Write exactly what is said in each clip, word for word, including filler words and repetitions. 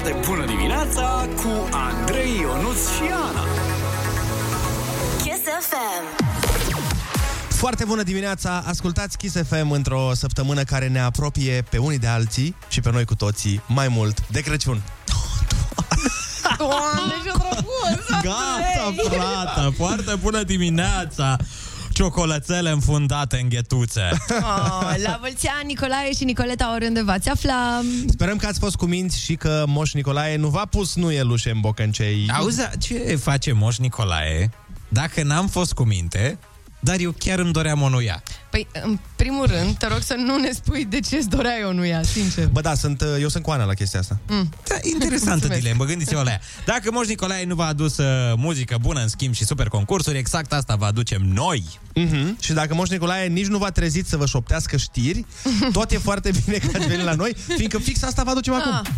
foarte bună dimineața cu Andrei, Ionuț și Ana. Kiss F M. Foarte bună dimineața! Ascultați Kiss F M într-o săptămână care ne apropie pe unii de alții și pe noi cu toții mai mult de Crăciun. Doamne, și-o propus! Gata, frata! Foarte bună dimineața! Ciocolățele înfundate în ghetuțe. Oh, la mulți ani, Nicolae și Nicoleta, oriunde v-ați afla. Sperăm că ați fost cu minți și că Moș Nicolae nu v-a pus nuielușe în bocăncei. Auzi, ce face Moș Nicolae dacă n-am fost cu minte? Dar eu chiar îmi doream o nuia. Păi, în primul rând, te rog să nu ne spui de ce îți doreai o nuia, sincer. Bă, da, sunt, eu sunt cu Ana la chestia asta. Mm. Da, interesantă dilemă, gândiți-vă la ea. Dacă Moș Nicolae nu v-a adus uh, muzică bună, în schimb, și super concursuri, exact asta vă aducem noi. Mm-hmm. Și dacă Moș Nicolae nici nu v-a trezit să vă șoptească știri, tot e foarte bine că ați venit la noi, fiindcă fix asta vă aducem ah. acum.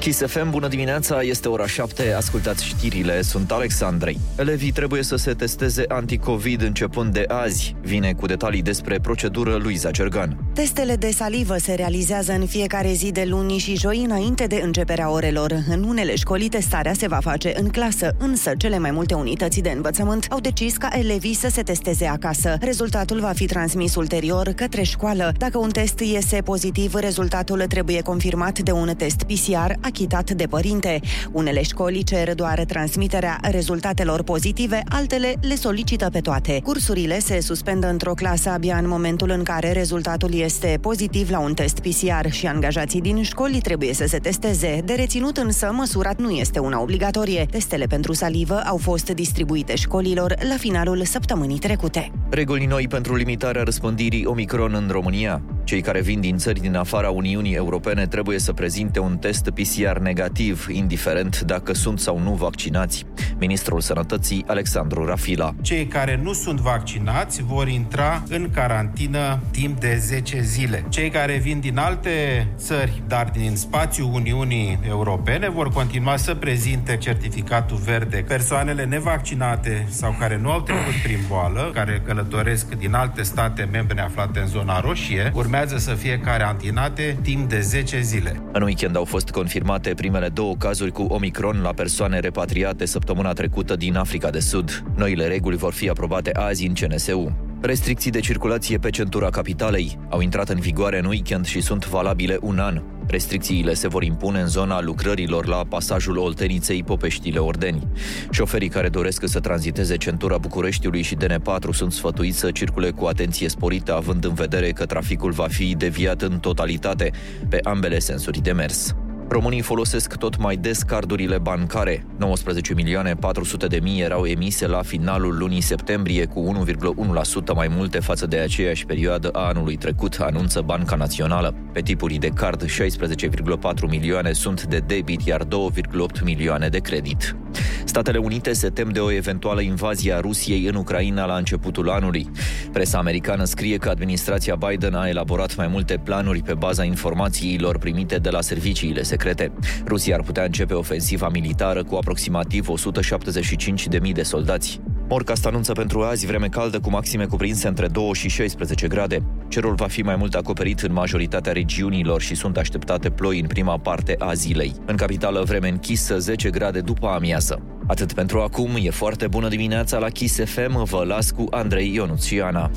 Kiss F M, bună dimineața, este ora șapte, ascultați știrile, sunt Alex Andrei. Elevii trebuie să se testeze anticovid începând de azi. Vine cu detalii despre procedură Luisa Cergan. Testele de salivă se realizează în fiecare zi de luni și joi înainte de începerea orelor. În unele școli testarea se va face în clasă, însă cele mai multe unități de învățământ au decis ca elevii să se testeze acasă. Rezultatul va fi transmis ulterior către școală. Dacă un test iese pozitiv, rezultatul trebuie confirmat de un test P C R achitat de părinte. Unele școli cer doar transmiterea rezultatelor pozitive, altele le solicită pe toate. Cursurile se suspendă într-o clasă abia în momentul în care rezultatul este pozitiv la un test P C R și angajații din școli trebuie să se testeze. De reținut însă, măsura nu este una obligatorie. Testele pentru salivă au fost distribuite școlilor la finalul săptămânii trecute. Reguli noi pentru limitarea răspândirii Omicron în România. Cei care vin din țări din afara Uniunii Europene trebuie să prezinte un test P C R negativ, indiferent dacă sunt sau nu vaccinați. Ministrul Sănătății, Alexandru Rafila. Cei care nu sunt vaccinați vor intra în carantină timp de zece zile. Cei care vin din alte țări, dar din spațiul Uniunii Europene, vor continua să prezinte certificatul verde. Persoanele nevaccinate sau care nu au trecut prin boală, care călătoresc din alte state membre aflate în zona roșie, urmează să fie carantinate timp de zece zile. În weekend au fost confirmate primele două cazuri cu Omicron la persoane repatriate săptămâna trecută din Africa de Sud. Noile reguli vor fi aprobate azi în C N S U. Restricții de circulație pe centura capitalei au intrat în vigoare în weekend și sunt valabile un an. Restricțiile se vor impune în zona lucrărilor la pasajul Olteniței, Popești-Leordeni. Șoferii care doresc să tranziteze centura Bucureștiului și D N patru sunt sfătuiți să circule cu atenție sporită, având în vedere că traficul va fi deviat în totalitate pe ambele sensuri de mers. Românii folosesc tot mai des cardurile bancare. nouăsprezece milioane patru sute de mii erau emise la finalul lunii septembrie, cu unu virgulă unu la sută mai multe față de aceeași perioadă a anului trecut, anunță Banca Națională. Pe tipuri de card, șaisprezece virgulă patru milioane sunt de debit, iar două virgulă opt milioane de credit. Statele Unite se tem de o eventuală invazie a Rusiei în Ucraina la începutul anului. Presa americană scrie că administrația Biden a elaborat mai multe planuri pe baza informațiilor primite de la serviciile secrete. Rusia ar putea începe ofensiva militară cu aproximativ o sută șaptezeci și cinci de mii de soldați. Morca anunță pentru azi vreme caldă cu maxime cuprinse între două și șaisprezece grade. Cerul va fi mai mult acoperit în majoritatea regiunilor și sunt așteptate ploi în prima parte a zilei. În capitală vreme închisă, zece grade după amiază. Atât pentru acum, e foarte bună dimineața la Kiss F M, vă las cu Andrei, Ionuț și Ana.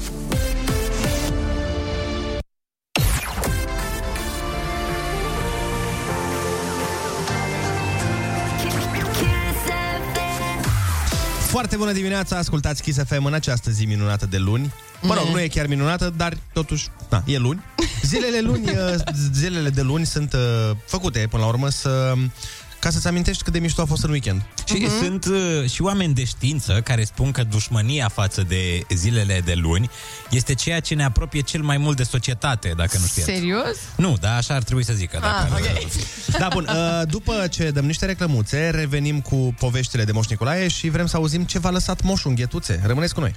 Foarte bună dimineața, ascultați Kiss F M în această zi minunată de luni. Mă rog, nu e chiar minunată, dar totuși, na, e luni. Zilele luni, zilele de luni sunt uh, făcute până la urmă să ca să-ți amintești cât de mișto a fost în weekend. Și uh-huh. sunt uh, și oameni de știință care spun că dușmânia față de zilele de luni este ceea ce ne apropie cel mai mult de societate, dacă nu știați. Serios? Nu, dar așa ar trebui să zică. Ah, dacă okay. Da, bun. Uh, după ce dăm niște reclămuțe, revenim cu poveștile de Moș Nicolae și vrem să auzim ce v-a lăsat moșul în ghetuțe. Rămâneți cu noi!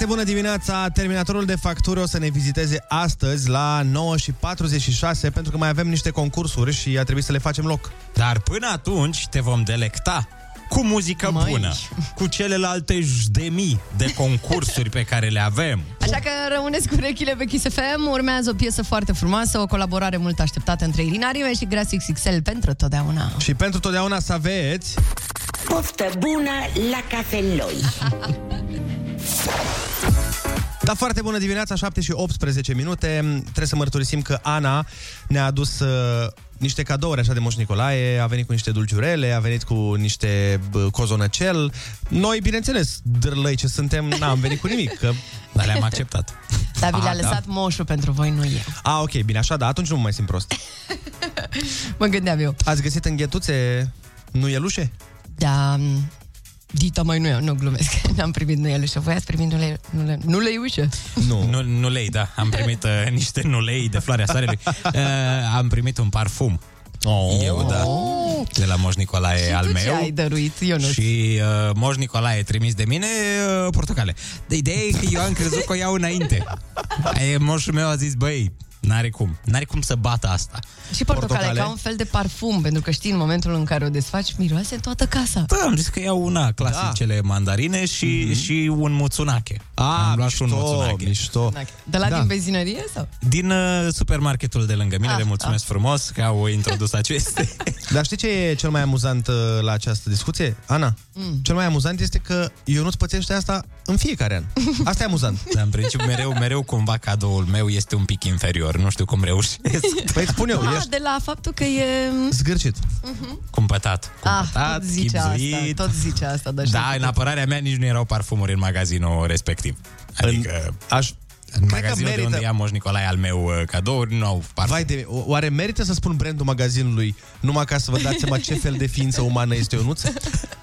foarte bună dimineața! Terminatorul de facturi o să ne viziteze astăzi la nouă și patruzeci și șase, pentru că mai avem niște concursuri și a trebuit să le facem loc. Dar până atunci te vom delecta cu muzică Măi. bună, cu celelalte demii de concursuri pe care le avem. Așa că rămâneți cu urechile pe Kiss F M, urmează o piesă foarte frumoasă, o colaborare mult așteptată între Irina Rime și Grass X X L pentru totdeauna. Și pentru totdeauna să aveți... poftă bună la cafeloi! Da, foarte bună dimineața, șapte și optsprezece minute. Trebuie să mărturisim că Ana ne-a adus uh, niște cadouri așa de Moș Nicolae, a venit cu niște dulciurele, a venit cu niște uh, cozonăcel. Noi, bineînțeles, drălăi ce suntem, n-am venit cu nimic, că... dar le-am acceptat. Dar vi le-a lăsat da. moșul pentru voi, nu eu. A, ok, bine, așa, da, atunci nu mă mai simt prost. Mă gândeam eu. Ați găsit în ghetuțe nuielușe? Da... Dita, mai nu eu, nu glumesc, n-am primit nuielușe. Voi ați primit nulei, nulei, nulei ușe? Nu, nu, nulei, da, am primit uh, niște nulei de floarea soarelui. uh, Am primit un parfum. Oh. Eu, da, oh. de la Moș Nicolae și al meu. Și tu ce ai dăruit, Ionuț? Și uh, Moș Nicolae trimis de mine uh, portocale. De ideea e că eu am crezut că o iau înainte. Moșul meu a zis, băi, n-are cum, n-are cum să bată asta. Și portocale, portocale, ca un fel de parfum, pentru că știi, în momentul în care o desfaci, miroase în toată casa. Da, am zis că iau una, clasicele da. mandarine și, mm-hmm. și un muțunache. A, am luat mișto, un muțunache. mișto. De la da. din benzinărie sau? Din uh, supermarketul de lângă mine, ah, le mulțumesc ah. frumos că au introdus aceste. Dar știi ce e cel mai amuzant uh, la această discuție, Ana? Mm. Cel mai amuzant este că eu nu-ți pățește asta în fiecare an. Asta e amuzant. Dar în principiu mereu, mereu cumva cadoul meu este un pic inferior. Nu știu cum reușesc. Păi spune eu, ești... de la faptul că e... zgârșit. Uh-huh. Cumpătat. Cumpătat, ah, tot zice chipzuit. Asta, tot zice asta. Da, da, în apărarea mea nici nu erau parfumuri în magazinul respectiv. Adică... În... Aș... în magazinul merită... de unde ia Moș Nicolae al meu cadouri, nu au parfum. Vai de, oare merită să spun brandul magazinului numai ca să vă dați seama ce fel de ființă umană este Ionuț?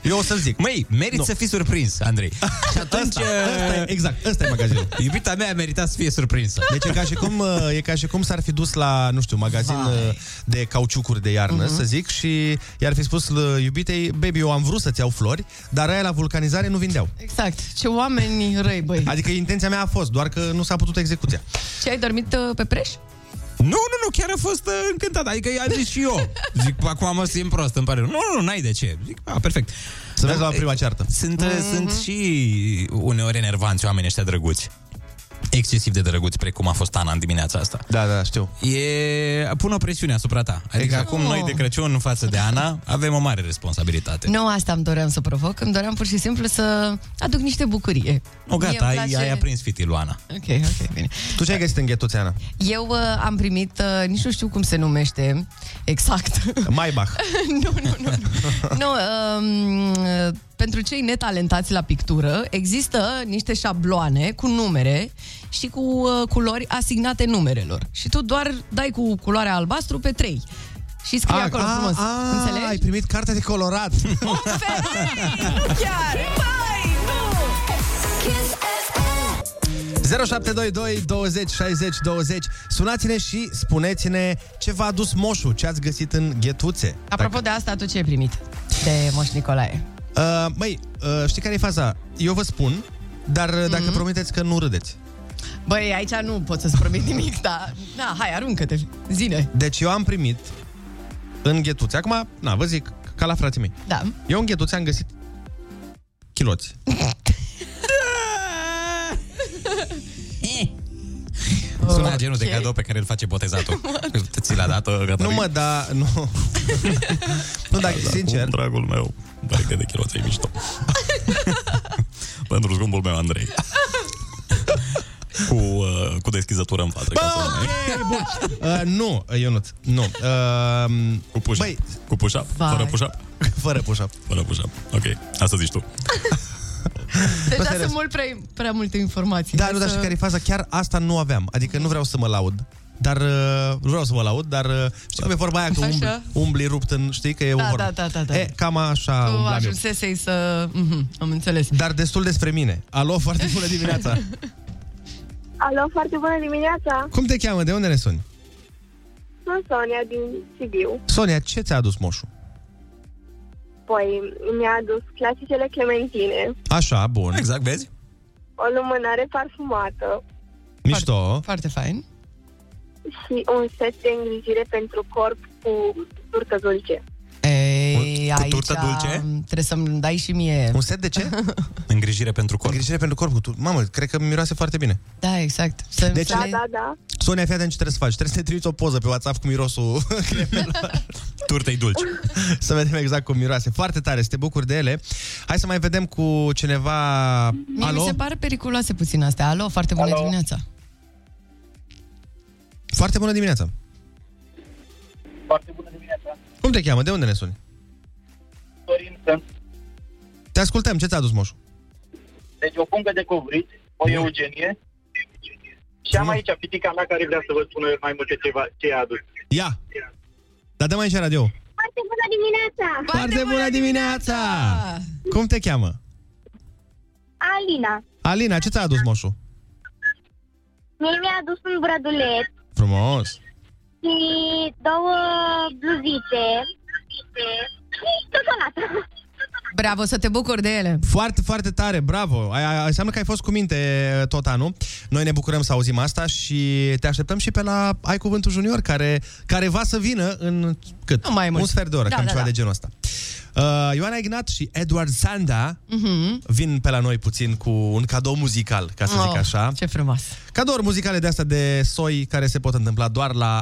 Eu o să-l zic. Măi, merit no. să fii surprins, Andrei. Și atunci... asta, asta e, exact, ăsta e magazinul. Iubita mea a meritat să fie surprinsă. Deci e ca și cum, e ca și cum s-ar fi dus la, nu știu, magazin Vai. de cauciucuri de iarnă, uh-huh. să zic, și i-ar fi spus iubitei, baby, eu am vrut să-ți iau flori, dar aia la vulcanizare nu vindeau. Exact. Ce oameni răi, băi. Adică intenția mea a fost, doar că nu s-a putut execuția. Și ai dormit uh, pe preș? Nu, nu, nu, chiar a fost uh, încântat. Adică i-a zis și eu. Zic, acum mă simt prost, îmi pare rău. Nu, nu, n-ai de ce. Zic, a, perfect. Să vezi la prima ceartă. Sunt, mm-hmm. sunt și uneori enervanți oamenii ăștia drăguți. Excesiv de drăguți, precum a fost Ana în dimineața asta. Da, da, știu. E... pun o presiune asupra ta. Adică exact. acum oh. noi de Crăciun în față de Ana avem o mare responsabilitate. Nu asta îmi doream să provoc, îmi doream pur și simplu să aduc niște bucurie. O, gata, ai, place... ai aprins fitilul, Ana. Ok, ok, bine. Tu ce ai găsit în ghetuțe, Ana? Eu uh, am primit, uh, nici nu știu cum se numește exact. Maybach. Nu, nu, nu. Nu, um, uh, pentru cei netalentați la pictură, există niște șabloane cu numere și cu uh, culori asignate numerelor. Și tu doar dai cu culoarea albastru pe trei. Și scrie a, acolo a, frumos. A, înțelegi? Ai primit carte de colorat. O femeie! Nu chiar! Băi, nu! zero șapte doi doi douăzeci șaizeci douăzeci. Sunați-ne și spuneți-ne ce v-a adus moșul, ce ați găsit în ghetuțe. Apropo Dacă... de asta, tu ce ai primit de Moș Nicolae? Băi, uh, uh, știi care e faza? Eu vă spun, dar mm-hmm. dacă promiteți că nu râdeți. Băi, aici nu pot să-ți promit nimic, dar... na, hai, aruncă-te, zi-ne. Deci eu am primit în ghetuțe. Acum, na, vă zic, ca la frații mei. Da. Eu în ghetuțe am găsit chiloți. Sună genul okay. de cadou pe care îl face botezatul. Ți l-a dat-o, gata. Nu mă, da, nu. Nu, dar da, sincer. Cu dragul meu, bărcă de chiloței mișto. Pentru scumpul meu, Andrei. Cu, uh, cu deschizătură în față. Bă, okay, uh, nu, Ionuț, nu. Uh, cu push-up. Băi, cu push-up? Fără push-up? Fără push-up. Fără push-up. Ok, asta zici tu. Deci asta sunt mult prea, prea multe informații. Da, nu, să... dar și care e faza, chiar asta nu aveam. Adică nu vreau să mă laud. Dar, uh, vreau să mă laud, dar uh, știi cum e vorba aia, că umbli, umbli rupt în, știi că e da, o vorbă. Da, da, da, da. E, cam așa tu umblam eu. Ajunsesei să... Mm-hmm, am înțeles. Dar destul despre mine. Alo, foarte bună dimineața. Alo, foarte bună dimineața. Cum te cheamă? De unde ne suni? Sunt Sonia din Sibiu. Sonia, ce ți-a adus moșul? Păi, mi-a adus clasicele clementine. Așa, bun. Exact, vezi? o lumânare parfumată. Mișto! Foarte, foarte fain. Și un set de îngrijire pentru corp cu turtă dulce. Ei, cu turtă dulce? Trebuie să-mi dai și mie. Un set de ce? Îngrijire pentru corp. Îngrijire pentru corp. Mamă, cred că miroase foarte bine. Da, exact. Să-mi deci, da, le... da, da. Sonia, fii atent ce trebuie să faci. Trebuie să trimiți o poză pe WhatsApp cu mirosul cremelor. Turtei dulci. Să vedem exact cum miroase. Foarte tare, să te bucuri de ele. Hai să mai vedem cu cineva. Mie mi se par periculoase puțin astea. Alo, foarte bună Alo. dimineața. Foarte bună dimineața. Foarte bună dimineața. Cum te cheamă? De unde ne suni? Dorin sunt. Te ascultăm. Ce ți-a adus moșul? Deci o pungă de covrici, o eugenie. Și am aici pitica mea care vrea să vă spună mai multe ceva ce i-a adus. Ia! Dar dă-mi aici radio. Foarte bună dimineața! Foarte, Foarte bună, bună dimineața! dimineața! Cum te cheamă? Alina. Alina, ce ți-a adus moșul? Mie mi-a adus un brăduleț. Frumos! Și două bluzițe. Și ciocolată. Bravo, să te bucuri de ele. Foarte, foarte tare, bravo. Aia înseamnă că ai fost cu minte tot anul. Noi ne bucurăm să auzim asta și te așteptăm și pe la Ai Cuvântul Junior, care, care va să vină în cât? Nu mai mult. Un sfert de oră, da, cam da, ceva da. de genul ăsta. Uh, Ioana Ignat și Edward Sanda uh-huh. vin pe la noi puțin cu un cadou muzical, ca să oh, zic așa. Ce frumos. Cadouri muzicale de astea de soi care se pot întâmpla doar la...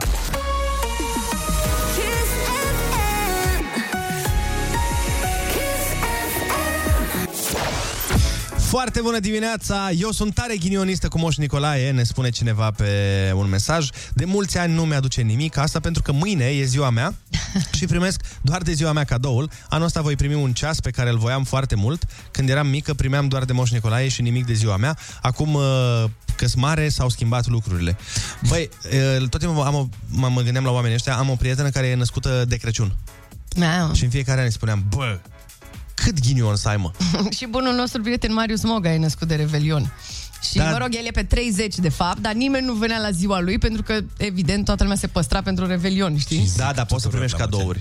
Foarte bună dimineața! Eu sunt tare ghinionistă cu Moș Nicolae, ne spune cineva pe un mesaj. De mulți ani nu mi-aduce nimic, asta pentru că mâine e ziua mea și primesc doar de ziua mea cadoul. Anul ăsta voi primi un ceas pe care îl voiam foarte mult. Când eram mică primeam doar de Moș Nicolae și nimic de ziua mea. Acum că-s mare s-au schimbat lucrurile. Băi, tot timpul am o, mă, mă gândeam la oamenii ăștia, am o prietenă care e născută de Crăciun. Wow. Și în fiecare an îi spuneam, bă, cât ghinion să ai, mă? Și bunul nostru prieten Marius Moga e născut de Revelion. Și, dar... mă rog, el e pe treizeci, de fapt, dar nimeni nu venea la ziua lui, pentru că, evident, toată lumea se păstra pentru Revelion, știi? Da, dar poți să primești cadouri.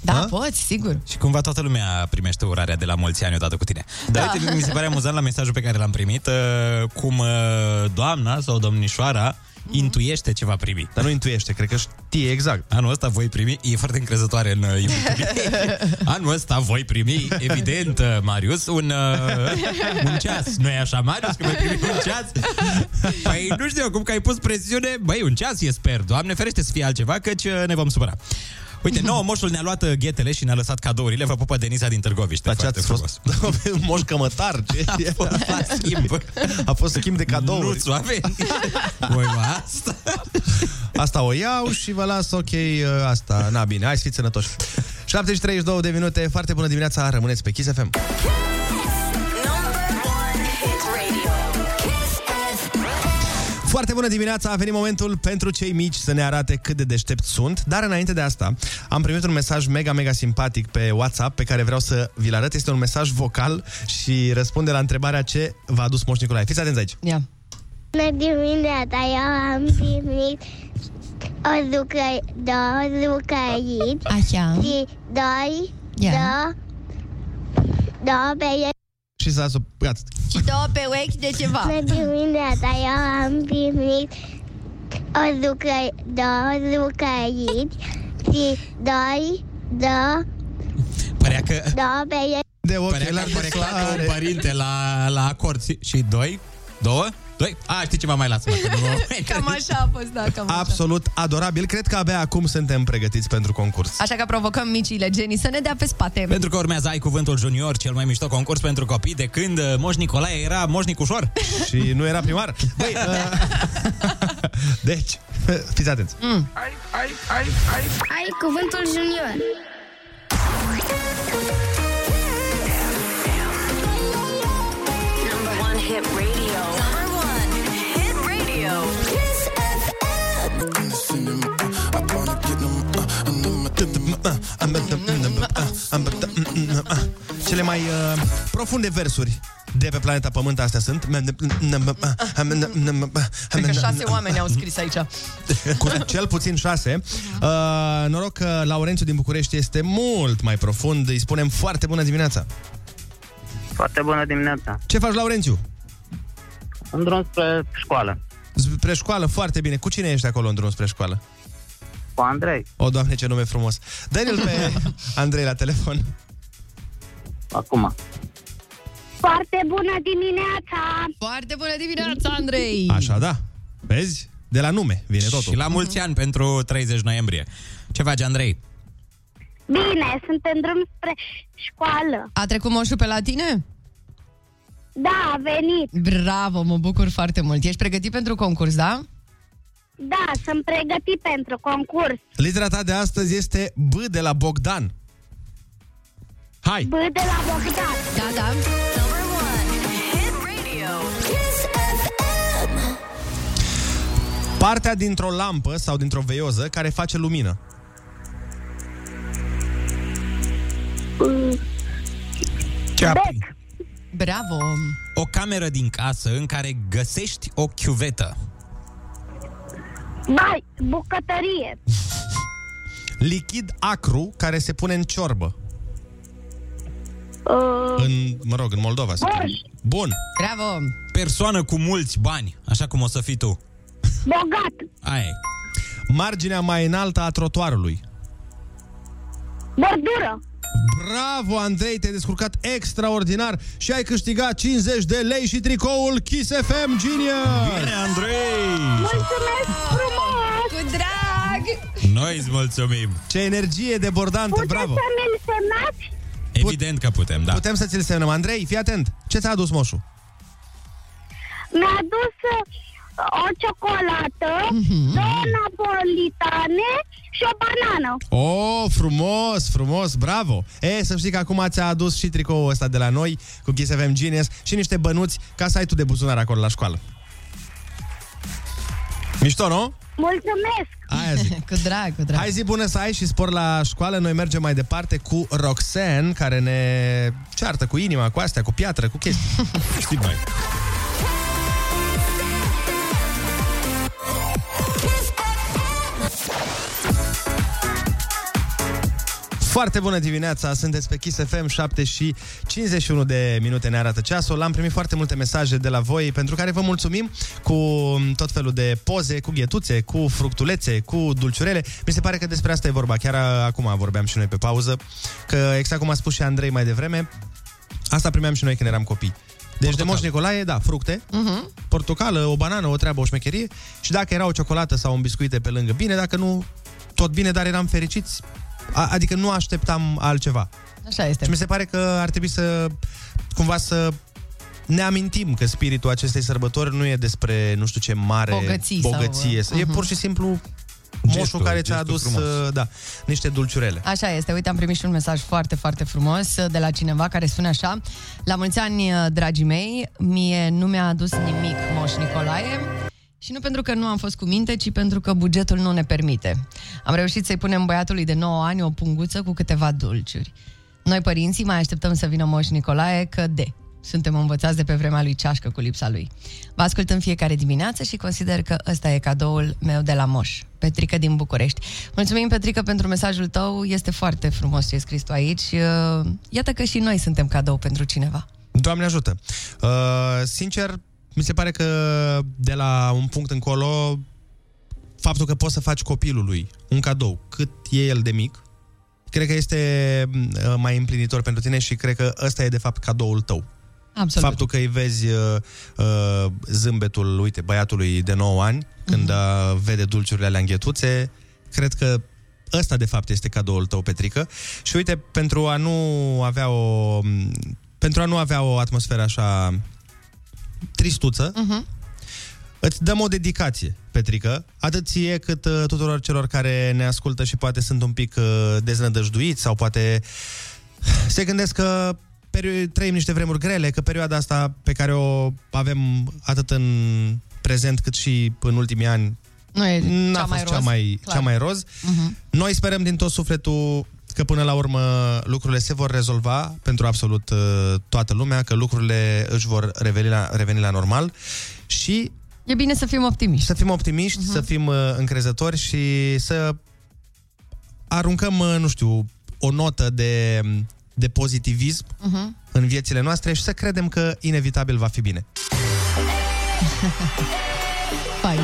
Da, ha? Poți, sigur. Și cumva toată lumea primește urarea de la mulți ani odată cu tine. Dar da. Uite, mi se pare amuzant la mesajul pe care l-am primit, cum doamna sau domnișoara mm-hmm. intuiește ce va primi. Dar nu intuiește, cred că știe exact. Anul ăsta voi primi, e foarte încrezătoare în uh, anul ăsta voi primi, evident, uh, Marius, un, uh, un ceas. Nu e așa, Marius, că voi primi un ceas? Păi nu știu, acum că ai pus presiune, băi, un ceas e, sper, Doamne ferește să fie altceva, căci ne vom supăra. Uite, nouă moșul ne-a luat ghetele și ne-a lăsat cadourile. Vă pupă Denisa din Târgoviște. Dar ce ați fost? Moș cămătar. A fost la schimb. A fost schimb de cadouri. Nu-ți o avem. Voi, asta. Asta o iau și vă las, ok, asta. Na, bine, hai să fiți sănătoși. șapte și treizeci și două de minute. Foarte bună dimineața, rămâneți pe Kiss F M. Foarte bună dimineața! A venit momentul pentru cei mici să ne arate cât de deștepți sunt, dar înainte de asta am primit un mesaj mega, mega simpatic pe WhatsApp pe care vreau să vi-l arăt. Este un mesaj vocal și răspunde la întrebarea ce v-a adus Moș Nicolae. Fiți atenți aici! Ia! Bună dimineața! Eu am primit o zucă... două zucărit Așa. și doi... Ia. două pe... Și s-a supărat. Și două pe urechi de ceva. Pe dimineața eu am primit o zucă, două zucăriți și doi, două, părea că... două pe urechi. De ochelari de soare. Părinte la, la acord. Și doi, două, doi. A, știi ce mă mai lasă? Cam așa a fost, da, cam așa. Absolut adorabil. Cred că abia acum suntem pregătiți pentru concurs. Așa că provocăm micii legeni să ne dea pe spate. Pentru că urmează Ai Cuvântul Junior, cel mai mișto concurs pentru copii de când Moș Nicolae era moșnicușor. Și nu era primar. Băi, uh... deci, fiți atenți. Mm. Ai, ai, ai, ai. Ai Cuvântul Junior. Number one hit radio. Cele mai uh, profunde versuri de pe planeta Pământ astea sunt. Cred că șase oameni au scris aici. Cu cel puțin șase. Uh, noroc că Laurențiu din București este mult mai profund. Îi spunem foarte bună dimineața. Foarte bună dimineața. Ce faci, Laurențiu? În drum spre școală. Spre școală, foarte bine. Cu cine ești acolo în drum spre școală? Cu Andrei. O, Doamne, ce nume frumos. Dă-l pe Andrei la telefon. Acum. Foarte bună dimineața! Foarte bună dimineața, Andrei! Așa, da. Vezi? De la nume vine totul. Și la mulți ani pentru treizeci noiembrie. Ce faci, Andrei? Bine, sunt în drum spre școală. A trecut moșul pe la tine? Da, a venit. Bravo, mă bucur foarte mult. Ești pregătit pentru concurs, da? Da, sunt pregătit pentru concurs. Litera ta de astăzi este B de la Bogdan. Hai! B de la Bogdan. Da, da. Partea dintr-o lampă sau dintr-o veioză care face lumină. Ceapă. Bravo! O cameră din casă în care găsești o chiuvetă. Bai, bucătărie. Lichid acru care se pune în ciorbă. Uh... În, mă rog, în Moldova. Bun! Bravo! Persoană cu mulți bani, așa cum o să fii tu. Bogat! Aia e. Marginea mai înaltă a trotuarului. Bordură! Bravo, Andrei, te-ai descurcat extraordinar și ai câștigat cincizeci de lei și tricoul Kiss F M Genius! Bine, Andrei! Mulțumesc frumos! Cu drag! Noi îți mulțumim! Ce energie debordantă, puteți bravo! Puteți să-mi semnați? Evident că putem, da. Putem să ți-l semnăm. Andrei, fii atent! Ce ți-a adus moșul? Mi-a adus o ciocolată, mm-hmm. două napolitane și o banană. Oh, frumos, frumos, bravo! E, să știi că acum ți-a adus și tricoul ăsta de la noi, cu Kiss F M Genius, și niște bănuți ca să ai tu de buzunar acolo la școală. Mișto, nu? Mulțumesc! Aia zic. Cu drag, cu drag. Hai, zi bună să ai și spor la școală. Noi mergem mai departe cu Roxanne, care ne ceartă cu inima, cu astea, cu piatră, cu chestii. Știi mai. Foarte bună dimineața, sunteți pe Kiss F M, șapte și cincizeci și unu de minute ne arată ceasul. Am primit foarte multe mesaje de la voi, pentru care vă mulțumim, cu tot felul de poze, cu ghetuțe, cu fructulețe, cu dulciurele. Mi se pare că despre asta e vorba, chiar acum vorbeam și noi pe pauză, că exact cum a spus și Andrei mai devreme, asta primeam și noi când eram copii. Deci portocală. De Moș Nicolae, da, fructe, uh-huh. portocală, o banană, o treabă, o șmecherie. Și dacă era o ciocolată sau un biscuite pe lângă, bine, dacă nu, tot bine, dar eram fericiți. A, adică nu așteptam altceva. Așa este. Și mi se pare că ar trebui să cumva să ne amintim că spiritul acestei sărbători nu e despre nu știu ce mare bogății, bogăție sau... E uh-huh. pur și simplu moșul gestul, care ți-a adus da, niște dulciurele. Așa este, uite, am primit și un mesaj foarte, foarte frumos de la cineva care spune așa: la mulți ani, dragii mei, mie nu mi-a adus nimic Moș Nicolae. Și nu pentru că nu am fost cu minte, ci pentru că bugetul nu ne permite. Am reușit să-i punem băiatului de nouă ani o punguță cu câteva dulciuri. Noi, părinții, mai așteptăm să vină Moș Nicolae, că de... suntem învățați de pe vremea lui ceașcă cu lipsa lui. Vă ascult în fiecare dimineață și consider că ăsta e cadoul meu de la Moș. Petrică din București. Mulțumim, Petrică, pentru mesajul tău. Este foarte frumos ce ai scris tu aici. Iată că și noi suntem cadou pentru cineva. Doamne ajută! Uh, sincer... mi se pare că de la un punct încolo, faptul că poți să faci copilului un cadou cât e el de mic, cred că este mai împlinitor pentru tine și cred că ăsta e de fapt cadoul tău. Absolut. Faptul că îi vezi uh, uh, zâmbetul, uite, băiatului de nouă ani, când uh-huh. vede dulciurile alea în ghetuțe, cred că ăsta de fapt este cadoul tău, Petrică. Și uite, pentru a nu avea o, pentru a nu avea o atmosferă așa... tristuță, uh-huh. îți dăm o dedicație, Petrică, atât ție cât uh, tuturor celor care ne ascultă și poate sunt un pic uh, deznădăjduiți sau poate se gândesc că perio- trăim niște vremuri grele, că perioada asta pe care o avem atât în prezent cât și în ultimii ani nu e n-a cea, fost mai roz, cea, mai, cea mai roz. Uh-huh. Noi sperăm din tot sufletul că până la urmă lucrurile se vor rezolva pentru absolut uh, toată lumea, că lucrurile își vor reveni la, reveni la normal și... e bine să fim optimiști. Să fim optimiști, uh-huh. să fim uh, încrezători și să aruncăm, uh, nu știu, o notă de, de pozitivism uh-huh. în viețile noastre și să credem că inevitabil va fi bine. Fai.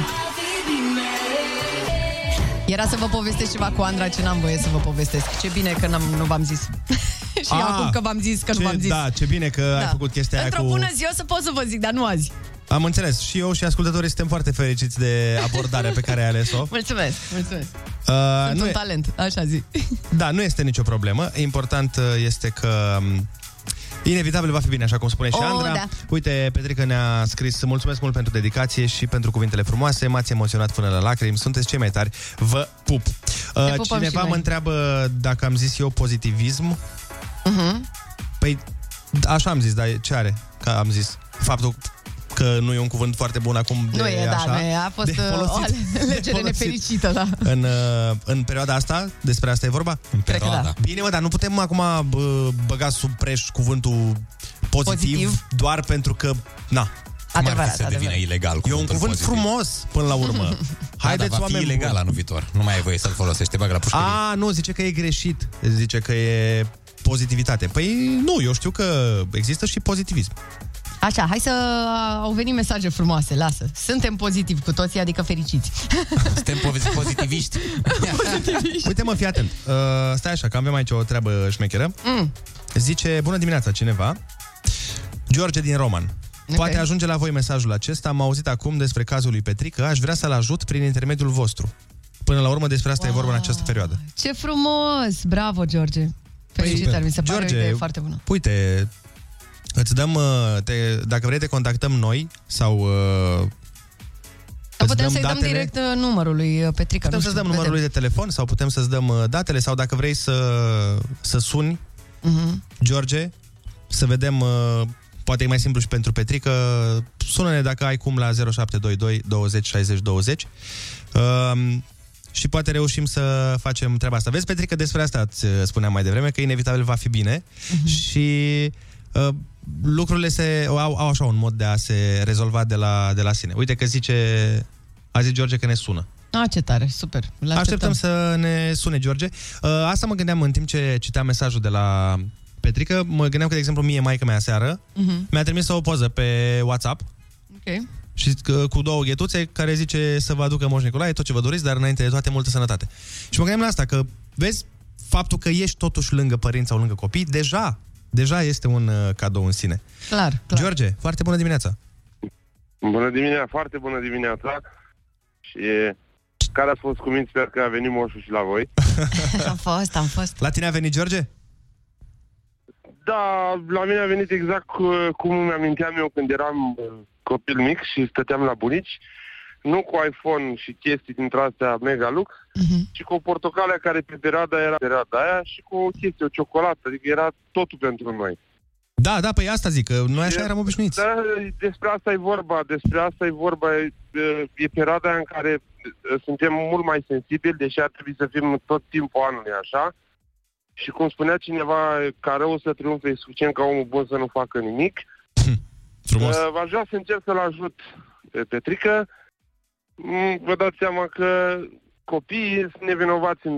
Era să vă povestesc ceva cu Andra, ce n-am voie să vă povestesc. Ce bine că n-am, nu v-am zis. Și ah, acum că v-am zis că ce, nu v-am zis. Da, ce bine că da. ai făcut chestia Într-o aia cu... Într-o bună zi o să pot să vă zic, dar nu azi. Am înțeles. Și eu și ascultătorii suntem foarte fericiți de abordarea pe care ai ales-o. Mulțumesc, mulțumesc. Uh, Sunt nu un e... talent, așa zic. Da, nu este nicio problemă. Important este că... inevitabil va fi bine, așa cum spune și Andra. Oh, da. Uite, Petrică ne-a scris: mulțumesc mult pentru dedicație și pentru cuvintele frumoase. M-ați emoționat până la lacrimi. Sunteți cei mai tari. Vă pup. Uh, cineva mă întreabă dacă am zis eu pozitivism. Uh-huh. Păi, așa am zis, dar ce are? Că am zis faptul că nu e un cuvânt foarte bun acum de nu e, așa. Da, a fost o alegere nefericită, da. În, în perioada asta, despre asta e vorba? În perioada. Cred că da. Bine, mă, dar nu putem acum băga sub preș cuvântul pozitiv, pozitiv doar pentru că, na, adevărat, se devine ilegal. E un cuvânt pozitiv. Frumos, până la urmă. Haideți, da, da, va fi ilegal anul viitor. Nu mai ai voie să-l folosești, te bag la pușcărie. A, nu, zice că e greșit. Zice că e pozitivitate. Păi nu, eu știu că există și pozitivism. Așa, hai să au venit mesaje frumoase, lasă. Suntem pozitivi cu toții, adică fericiți. Suntem pozitiviști. Pozitiviști. Uite, mă, fii atent. Uh, stai așa, că avem aici o treabă șmecheră. Mm. Zice, bună dimineața, cineva. George din Roman. Okay. Poate ajunge la voi mesajul acesta. Am auzit acum despre cazul lui Petrică. Aș vrea să-l ajut prin intermediul vostru. Până la urmă, despre asta wow. e vorba în această perioadă. Ce frumos! Bravo, George! Felicitări, mi se pare George, o idee foarte bună. Uite... Îți dăm, te, dacă vrei te contactăm noi sau uh, da, putem să-i datele. Dăm direct numărul lui Petrică. Putem să-ți dăm vedem. numărul lui de telefon sau putem să-ți dăm datele sau dacă vrei să, să suni uh-huh. George, să vedem, uh, poate e mai simplu și pentru Petrică. Sună-ne dacă ai cum la zero șapte doi doi douăzeci șaizeci douăzeci uh, și poate reușim să facem treaba asta. Vezi, Petrică, despre asta îți spuneam mai devreme, că inevitabil va fi bine uh-huh. și uh, lucrurile se, au, au așa un mod de a se rezolva de la, de la sine. Uite că zice, a zis George că ne sună. A, ce tare, super. L-așteptăm. Așteptăm să ne sune, George. Asta mă gândeam în timp ce citeam mesajul de la Petrică. Mă gândeam că, de exemplu, mie, maică mea seară, uh-huh. mi-a trimis o poză pe WhatsApp. Ok. Și cu două ghetuțe care zice să vă aducă Moș Nicolae, tot ce vă doriți, dar înainte de toate, multă sănătate. Și mă gândeam la asta, că vezi, faptul că ești totuși lângă părinți sau lângă copii, deja Deja este un uh, cadou în sine. Clar, clar. George, foarte bună dimineața. Bună dimineața, foarte bună dimineața. Și care ați fost cu minți, sper că a venit moșul și la voi. Am fost, am fost. La tine a venit, George? Da, la mine a venit exact cum îmi aminteam eu când eram copil mic și stăteam la bunici. Nu cu iPhone și chestii dintre astea mega lux, uh-huh. ci cu o portocală care pe perioada era perioada aia și cu o chestie, o ciocolată, adică era totul pentru noi. Da, da, păi asta zic, că noi așa e, eram obișnuiți. Da, despre asta e vorba, despre asta e vorba, e, e perioada în care suntem mult mai sensibili, deși ar trebui să fim tot timpul anului așa. Și cum spunea cineva, ca rău să triumfe, e suficient ca omul bun să nu facă nimic. Hm, frumos. V-aș vrea să încerc să-l ajut pe Petrică. Vă dați seama că copiii sunt nevinovați în,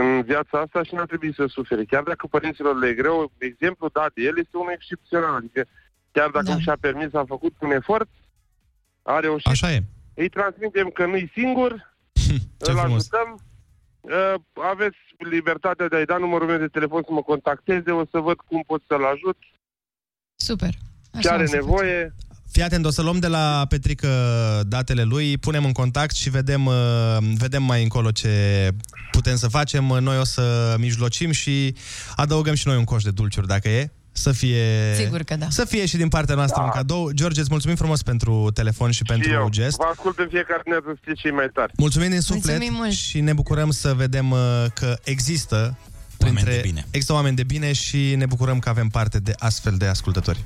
în viața asta și nu ar trebui să sufere. Chiar dacă părinților le e greu, exemplu dat de el este unul excepțional. Adică chiar dacă da. și-a permis, a făcut un efort, a reușit. Așa e. Îi transmitem că nu-i singur, îl ajutăm. Aveți libertatea de a-i da numărul meu de telefon să mă contacteze, o să văd cum pot să-l ajut. Super. Așa ce are nevoie. Putem. Fii atent, o să luăm de la Petrică datele lui, punem în contact și vedem, vedem mai încolo ce putem să facem. Noi o să mijlocim și adăugăm și noi un coș de dulciuri, dacă e. Să fie, sigur că da. Să fie și din partea noastră da. un cadou. George, îți mulțumim frumos pentru telefon și, și pentru eu. gest. Vă ascult în fiecare dată, știți cei mai tari. Mulțumim din suflet mulțumim și ne bucurăm să vedem că există printre, oameni de bine. Există oameni de bine și ne bucurăm că avem parte de astfel de ascultători.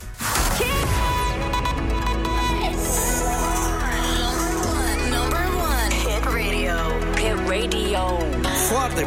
Foarte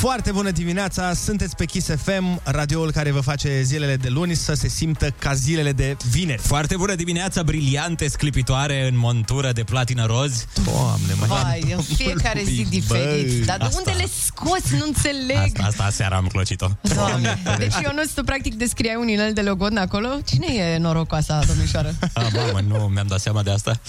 Foarte bună dimineața, sunteți pe Kiss F M, radioul care vă face zilele de luni să se simtă ca zilele de vineri. Foarte bună dimineața, briliante, sclipitoare în montură de platină roz. Doamne, mai vai, în fiecare zi diferit. Dar de unde le scoți? Nu înțeleg. Asta, asta seara am clocit-o. Doamne. Deci Ionuț, tu practic descriai un inel de logodn acolo. Cine e norocoasa, domnișoară? A, mamă, nu mi-am dat seama de asta.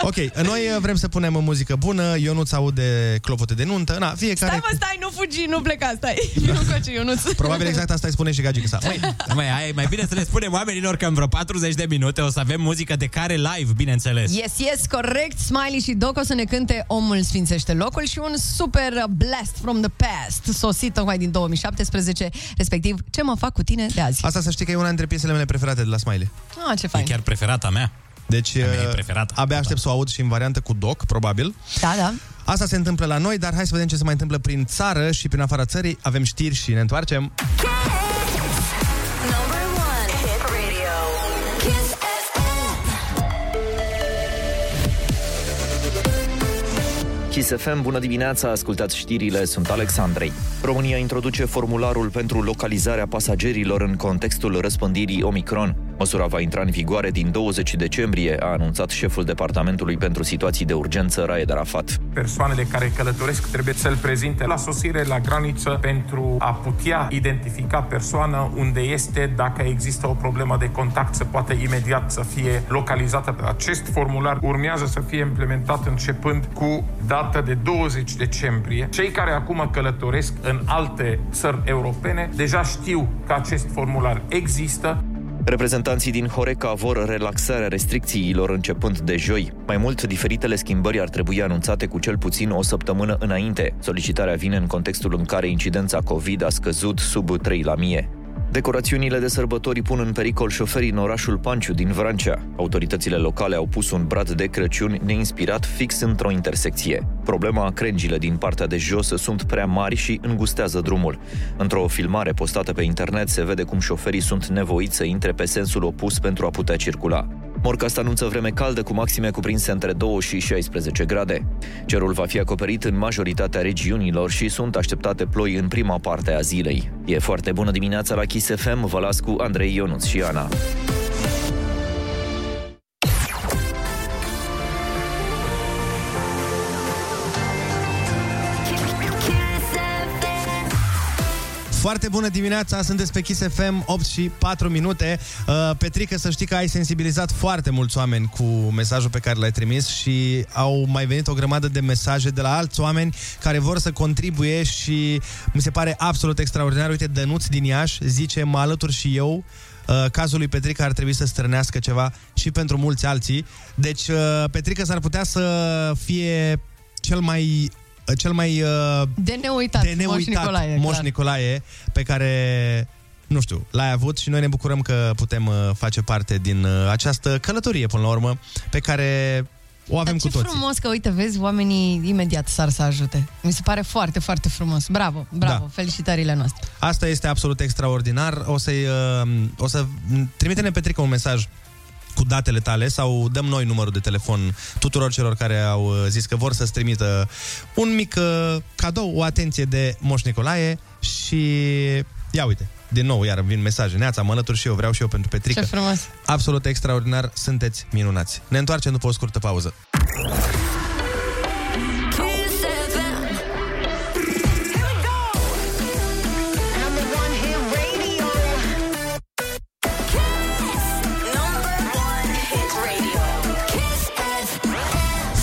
Ok, noi vrem să punem o muzică bună, Ionuț aude clopote de nuntă. Na, fiecare... Stai, mă, stai, nu fugi, nu pleca, stai. Nu coci, Ionuț. Probabil exact asta îi spune și gagica sa. Măi, mai, mai bine să le spunem oamenilor că în vreo patruzeci de minute o să avem muzică de care live, bineînțeles. Yes, yes, corect. Smiley și Doc o să ne cânte Omul Sfințește Locul și un super blast from the past, sosit tocmai din două mii șaptesprezece, respectiv Ce mă fac cu tine de azi. Asta să știi că e una dintre piesele mele preferate de la Smiley. Ah, ce fain. E chiar preferata mea. Deci abia aștept să o aud și în variantă cu Doc, probabil. Da, da. Asta se întâmplă la noi, dar hai să vedem ce se mai întâmplă prin țară și prin afara țării. Avem știri și ne întoarcem. Kiss F M, bună dimineața, ascultați știrile, sunt Alexandrei. România introduce formularul pentru localizarea pasagerilor în contextul răspândirii Omicron. Măsura va intra în vigoare din douăzeci decembrie, a anunțat șeful Departamentului pentru Situații de Urgență, Raed Arafat. Persoanele care călătoresc trebuie să-l prezinte la sosire la graniță pentru a putea identifica persoana unde este, dacă există o problemă de contact, să poată imediat să fie localizată. Acest formular urmează să fie implementat începând cu data de douăzeci decembrie. Cei care acum călătoresc în alte țări europene deja știu că acest formular există. Reprezentanții din Horeca vor relaxarea restricțiilor începând de joi. Mai mult, diferitele schimbări ar trebui anunțate cu cel puțin o săptămână înainte. Solicitarea vine în contextul în care incidența COVID a scăzut sub trei la mie. Decorațiunile de sărbători pun în pericol șoferii în orașul Panciu din Vrancea. Autoritățile locale au pus un brad de Crăciun neinspirat fix într-o intersecție. Problema, crengile din partea de jos sunt prea mari și îngustează drumul. Într-o filmare postată pe internet se vede cum șoferii sunt nevoiți să intre pe sensul opus pentru a putea circula. Morca anunță vreme caldă cu maxime cuprinse între două și șaisprezece grade. Cerul va fi acoperit în majoritatea regiunilor și sunt așteptate ploi în prima parte a zilei. E foarte bună dimineața la Kiss F M, vă las cu Andrei, Ionuț și Ana. Foarte bună dimineața, sunteți pe Kiss F M, opt și patru minute. Uh, Petrică, să știi că ai sensibilizat foarte mulți oameni cu mesajul pe care l-ai trimis și au mai venit o grămadă de mesaje de la alți oameni care vor să contribuie și mi se pare absolut extraordinar. Uite, Dănuț din Iași zice, mă alătur și eu, uh, cazul lui Petrică ar trebui să strânească ceva și pentru mulți alții. Deci, uh, Petrică s-ar putea să fie cel mai... cel mai uh, de neuitat, de neuitat Moș Nicolae, Moș Nicolae pe care, nu știu, l-ai avut și noi ne bucurăm că putem uh, face parte din uh, această călătorie până la urmă pe care o avem. Dar cu toții. Ce frumos că, uite, vezi, oamenii imediat s-ar să ajute. Mi se pare foarte, foarte frumos. Bravo, bravo, da. Felicitările noastre. Asta este absolut extraordinar. O să-i, uh, o să trimite-ne Petrică un mesaj cu datele tale sau dăm noi numărul de telefon tuturor celor care au zis că vor să-ți trimită un mic cadou, o atenție de Moș Nicolae și ia uite, din nou iar vin mesaje. Neața, mă alătur și eu, vreau și eu pentru Petrică. Ce frumos! Absolut extraordinar, sunteți minunați. Ne întoarcem după o scurtă pauză.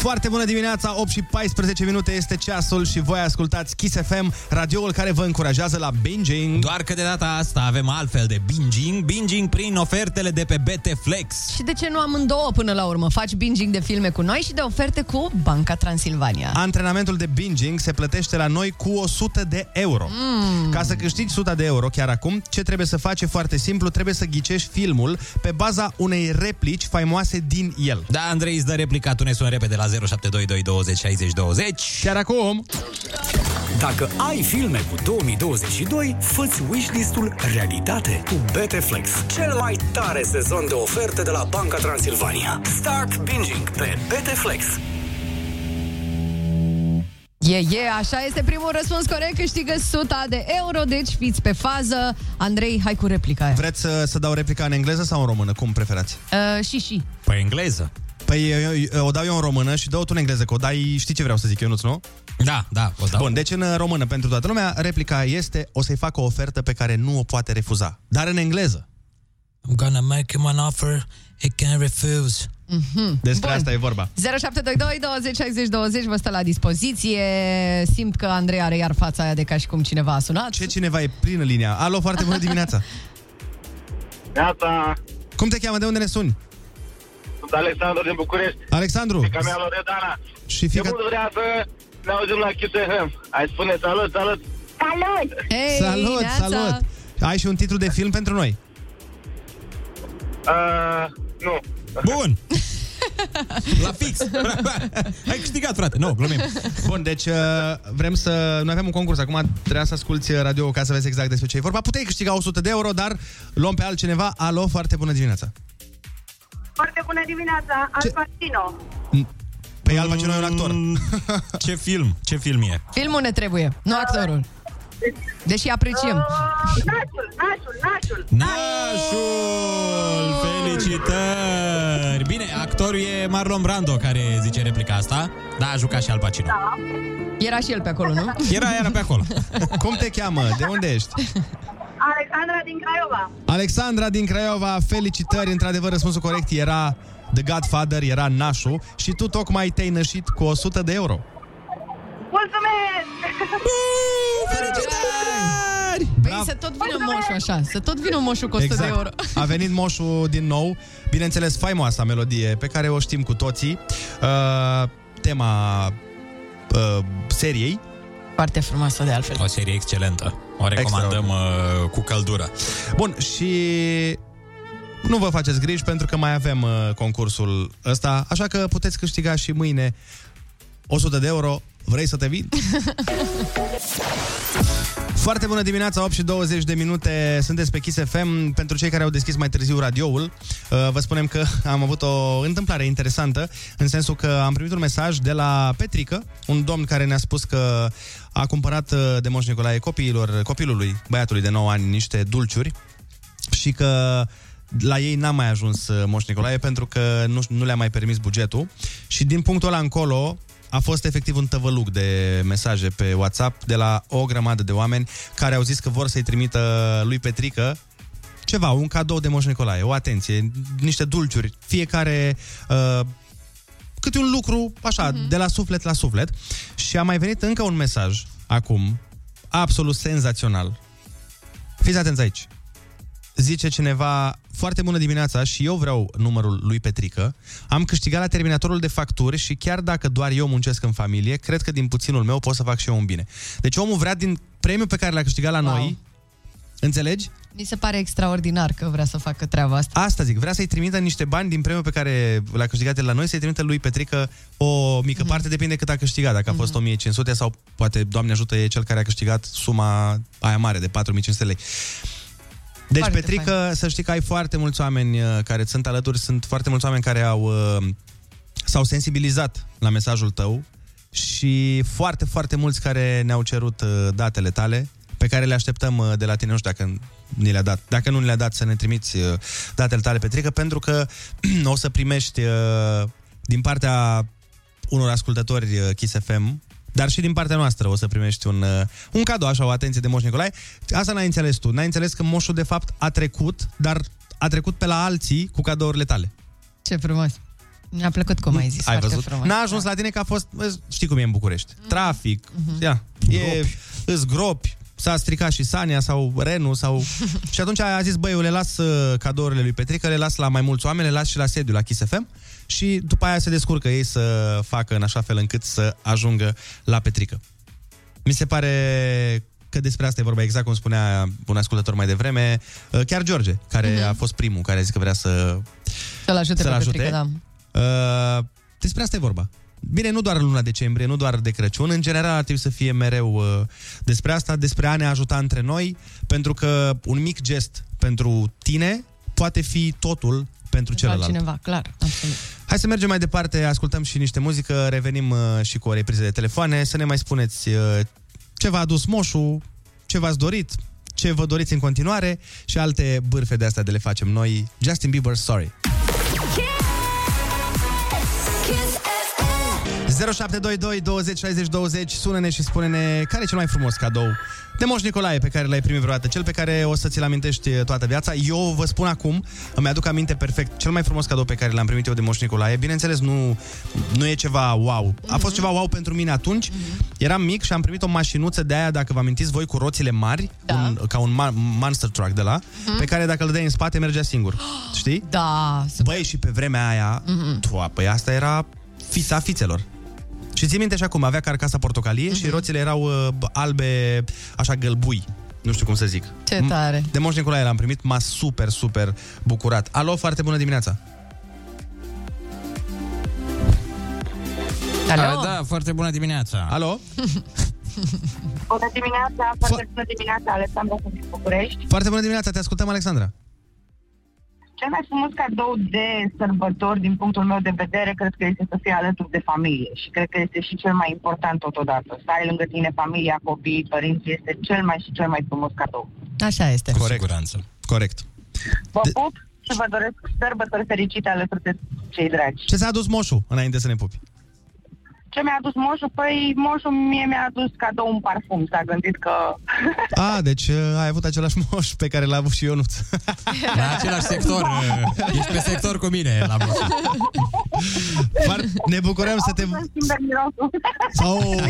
Foarte bună dimineața, opt și paisprezece minute este ceasul și voi ascultați Kiss F M, radioul care vă încurajează la binging. Doar că de data asta avem altfel de binging, binging prin ofertele de pe B T Flex. Și de ce nu amândouă până la urmă? Faci binging de filme cu noi și de oferte cu Banca Transilvania. Antrenamentul de binging se plătește la noi cu o sută de euro. Mm. Ca să câștigi o sută de euro chiar acum, ce trebuie să faci e foarte simplu, trebuie să ghicești filmul pe baza unei replici faimoase din el. Da, Andrei, îți dă replica, tu ne suni repede la zero șapte doi doi douăzeci șaizeci douăzeci. Chiar acum! Dacă ai filme cu două mii douăzeci și doi, fă-ți wishlist-ul realitate cu B T Flex. Cel mai tare sezon de oferte de la Banca Transilvania. Start binging pe B T Flex. E, yeah, e, yeah, așa este primul răspuns corect, câștigă o sută de euro, deci fiți pe fază. Andrei, hai cu replica aia. Vreți să, să dau replica în engleză sau în română? Cum preferați? Uh, și, și. Păi engleză. Păi eu, eu, o dau eu în română și dau tu în engleză, că o dai, știi ce vreau să zic, Ionuț, nu? Da, da, o dau. Bun, deci în română, pentru toată lumea, replica este: o să-i fac o ofertă pe care nu o poate refuza. Dar în engleză: I'm gonna make him an offer he can't refuse. Mm-hmm. Despre Bun. Asta e vorba. Zero șapte doi doi douăzeci șaizeci douăzeci vă stă la dispoziție. Simt că Andrei are iar fața aia de ca și cum cineva a sunat. Ce cineva e plină linia. Alo, foarte bună dimineața. Gata. Cum te cheamă? De unde ne suni? Sunt Alexandru din București. Alexandru. Fica mea Loredana. Și fica... Eu mult vrea să ne auzim la Kiss F M. Hai, spune salut, salut. Salut. Hey, salut, neața. Salut. Ai și un titlu de film pentru noi? Uh, nu. Bun! La fix! Ai câștigat, frate! Nu, no, glumim! Bun, deci vrem să... Noi avem un concurs, acum trebuie să asculti radio ca să vezi exact despre ce e vorba. Puteai câștiga o sută de euro, dar luăm pe altcineva. Alo, foarte bună dimineața! Foarte bună dimineața! Al Pacino! Păi Al Pacino e un actor. Ce film? Ce film e? Filmul ne trebuie, nu actorul. Deși apreciem. Uh, nașul, nașul, nașul. Nașul! Felicitări! Bine, actorul e Marlon Brando care zice replica asta, dar a jucat și Al Pacino. Da. Era și el pe acolo, nu? Era, era pe acolo. Cum te cheamă? De unde ești? Alexandra din Craiova. Alexandra din Craiova, felicitări! Într-adevăr, răspunsul corect era The Godfather, era nașul și tu tocmai te-ai nășit cu o sută de euro. Mulțumesc! Felicitări! Băi, să tot vină moșul așa, să tot vină moșul cu exact. o sută de euro. A venit moșul din nou, bineînțeles, faimoasa melodie pe care o știm cu toții, uh, tema uh, seriei. Foarte frumoasă de altfel. O serie excelentă, o recomandăm uh, cu căldură. Bun, și... Nu vă faceți griji pentru că mai avem uh, concursul ăsta, așa că puteți câștiga și mâine o sută de euro. Vrei să te vin? Foarte bună dimineața, opt și douăzeci de minute, sunteți pe Kiss F M. Pentru cei care au deschis mai târziu radioul, vă spunem că am avut o întâmplare interesantă, în sensul că am primit un mesaj de la Petrică, un domn care ne-a spus că a cumpărat de Moș Nicolae copiilor, copilului, băiatului de nouă ani, niște dulciuri și că la ei n-a mai ajuns Moș Nicolae pentru că nu, nu le-a mai permis bugetul. Și din punctul ăla încolo a fost efectiv un tăvăluc de mesaje pe WhatsApp de la o grămadă de oameni care au zis că vor să-i trimită lui Petrică ceva, un cadou de Moș Nicolae, o atenție, niște dulciuri, fiecare uh, câte un lucru, așa, uh-huh. de la suflet la suflet. Și a mai venit încă un mesaj acum, absolut senzațional. Fiți atenți aici. Zice cineva: foarte bună dimineața și eu vreau numărul lui Petrică. Am câștigat la terminatorul de facturi și chiar dacă doar eu muncesc în familie, cred că din puținul meu pot să fac și eu un bine. Deci omul vrea din premiul pe care l-a câștigat la wow. noi. Înțelegi? Mi se pare extraordinar că vrea să facă treaba asta. Asta zic, vrea să-i trimită niște bani din premiul pe care l-a câștigat la noi, să-i trimită lui Petrică o mică mm-hmm. parte, depinde cât a câștigat, dacă a fost mm-hmm. o mie cinci sute sau poate, Doamne ajută, e cel care a câștigat suma aia mare de patru mii cinci sute lei. Deci, foarte Petrică, fain. Să știi că ai foarte mulți oameni care sunt alături, sunt foarte mulți oameni care au, s-au sensibilizat la mesajul tău și foarte, foarte mulți care ne-au cerut datele tale, pe care le așteptăm de la tine, nu știu dacă ni le-a dat. Dacă nu ni le-a dat, să ne trimiți datele tale, Petrică, pentru că o să primești din partea unor ascultători Kiss F M, dar și din partea noastră o să primești un, un cadou, așa, o atenție de Moș Nicolae. Asta n-ai înțeles tu. N-ai înțeles că moșul, de fapt, a trecut, dar a trecut pe la alții cu cadourile tale. Ce frumos! Mi-a plăcut cum ai zis. Ai văzut? Frumos. N-a ajuns da. La tine că a fost... Știi cum e în București. Trafic, mm-hmm. ia, e, îți gropi, s-a stricat și Sania sau Renu sau... și atunci a zis: băi, eu le las cadourile lui Petrică, le las la mai mulți oameni, le las și la sediu, la Kiss F M. Și după aia se descurcă ei să facă în așa fel încât să ajungă la Petrică. Mi se pare că despre asta e vorba, exact cum spunea un ascultător mai devreme, chiar George, care mm-hmm. a fost primul, care a zis că vrea să... Să-l ajute să-l pe ajute. Petrică, da. Despre asta e vorba. Bine, nu doar luna decembrie, nu doar de Crăciun, în general ar trebui să fie mereu despre asta, despre a ne ajuta între noi, pentru că un mic gest pentru tine poate fi totul pentru celălalt. Cineva, clar, absolut. Hai să mergem mai departe, ascultăm și niște muzică, revenim și cu o repriză de telefoane, să ne mai spuneți ce v-a adus moșul, ce v-ați dorit, ce vă doriți în continuare și alte bârfe de astea de le facem noi. Justin Bieber, Sorry. zero șapte doi doi douăzeci șaizeci douăzeci, sună-ne și spune-ne care e cel mai frumos cadou de Moș Nicolae pe care l-ai primit vreodată, cel pe care o să ți-l amintești toată viața. Eu vă spun acum, îmi aduc aminte perfect cel mai frumos cadou pe care l-am primit eu de Moș Nicolae. Bineînțeles, nu, nu e ceva wow. A fost ceva wow pentru mine atunci. Eram mic și am primit o mașinuță de aia, dacă vă amintiți voi, cu roțile mari, da. un, ca un ma- monster truck de la, uh-huh. pe care dacă îl dai în spate mergea singur. Știi? Da. Super. Băi, și pe vremea aia, uh-huh. toa, păi asta era fița fițelor. Și ții minte și acum, avea carcasa portocalie uh-huh. și roțile erau uh, albe, așa gălbui, nu știu cum să zic. Ce tare! De Moș Nicolae l-am primit, m-a super, super bucurat. Alo, foarte bună dimineața! Alo? A, da, foarte bună dimineața! Alo? Bună dimineața, foarte bună dimineața, Alexandra din București. Foarte bună dimineața, te ascultăm, Alexandra. Cel mai frumos cadou de sărbători, din punctul meu de vedere, cred că este să fii alături de familie și cred că este și cel mai important totodată. Să ai lângă tine familia, copiii, părinții, este cel mai și cel mai frumos cadou. Așa este. Cu siguranță. Corect. Vă pup și vă doresc sărbători fericite alături de cei dragi. Ce s-a adus moșul, înainte să ne pupi? Ce mi-a adus moșul? Păi moșul mie mi-a adus cadou un parfum, s-a gândit că... A, deci ai avut același moș pe care l-a avut și Ionuț. La același sector, ești pe sector cu mine la moș. Ne bucurăm să te... Oh.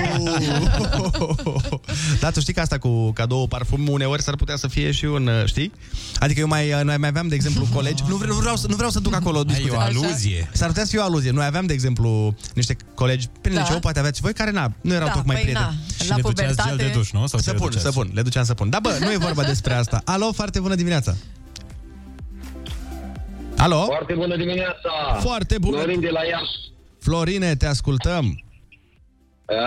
Da, tu știi că asta cu cadou, parfum, uneori s-ar putea să fie și un, știi? Adică eu mai, mai aveam, de exemplu, colegi... Nu vreau, nu vreau, să, nu vreau să duc acolo discuția. E o aluzie. S-ar putea să fie o aluzie. Noi aveam, de exemplu, niște colegi... Prin da. liceu, poate aveați voi, care na, nu erau da, tocmai prieteni. Și la le pubertate... duceați gel de duș, nu? Sau să pun, să pun, le duceam să pun. Dar bă, nu e vorba despre asta. Alo, foarte bună dimineața! Alo? Foarte bună dimineața! Foarte bună! Florin de la Iași. Florine, te ascultăm! Uh,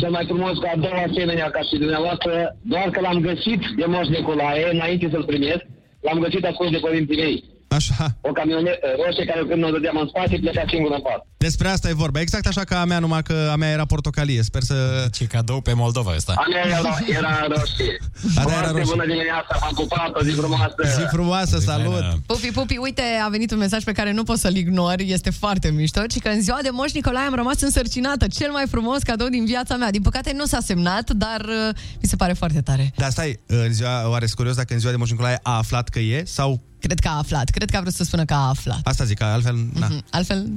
cel mai frumos cadou, asemenea ca și dumneavoastră, doar că l-am găsit de Moș Nicolae, înainte să-l primesc, l-am găsit acolo de părinții mei. Așa. O camionetă roșie care când o dădeam în spate pleca singură în față. Despre asta e vorba. Exact așa ca a mea, numai că a mea era portocalie. Sper să... Ce cadou pe Moldova ăsta. A mea era, era roșie. Foarte bună dimineața, m-am cupat, o zi frumoasă. Zi frumoasă, salut. Pupi, pupi, uite, a venit un mesaj pe care nu pot să-l ignor. Este foarte mișto. Și că în ziua de Moș Nicolae am rămas însărcinată. Cel mai frumos cadou din viața mea. Din păcate nu s-a semnat, dar mi se pare foarte tare. Dar stai, în ziua, oare-s curios dacă în ziua de Moș Nicolae a aflat că e sau... Cred că a aflat, cred că a vrut să spună că a aflat. Asta zic, altfel... Na. Mm-hmm. Altfel...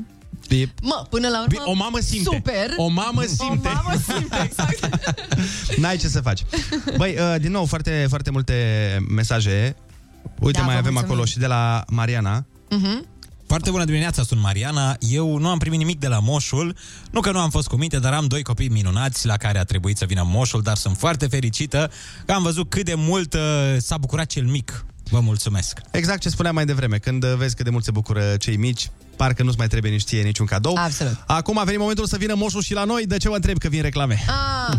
E... Mă, până la urmă... O mamă simte. Super. O mamă simte. O mamă simte, exact. N-ai ce să faci. Băi, din nou, foarte, foarte multe mesaje. Uite, da, mai avem mulțumim. Acolo și de la Mariana. Mhm. Foarte bună dimineața, sunt Mariana. Eu nu am primit nimic de la moșul. Nu că nu am fost cu minte, dar am doi copii minunați la care a trebuit să vină moșul, dar sunt foarte fericită că am văzut cât de mult uh, s-a bucurat cel mic. Vă mulțumesc. Exact ce spuneam mai devreme. Când vezi cât de mult se bucură cei mici, parcă nu-ți mai trebuie nici ție niciun cadou. Absolut. Acum a venit momentul să vină moșul și la noi. De ce vă întreb că vin reclame? Ah.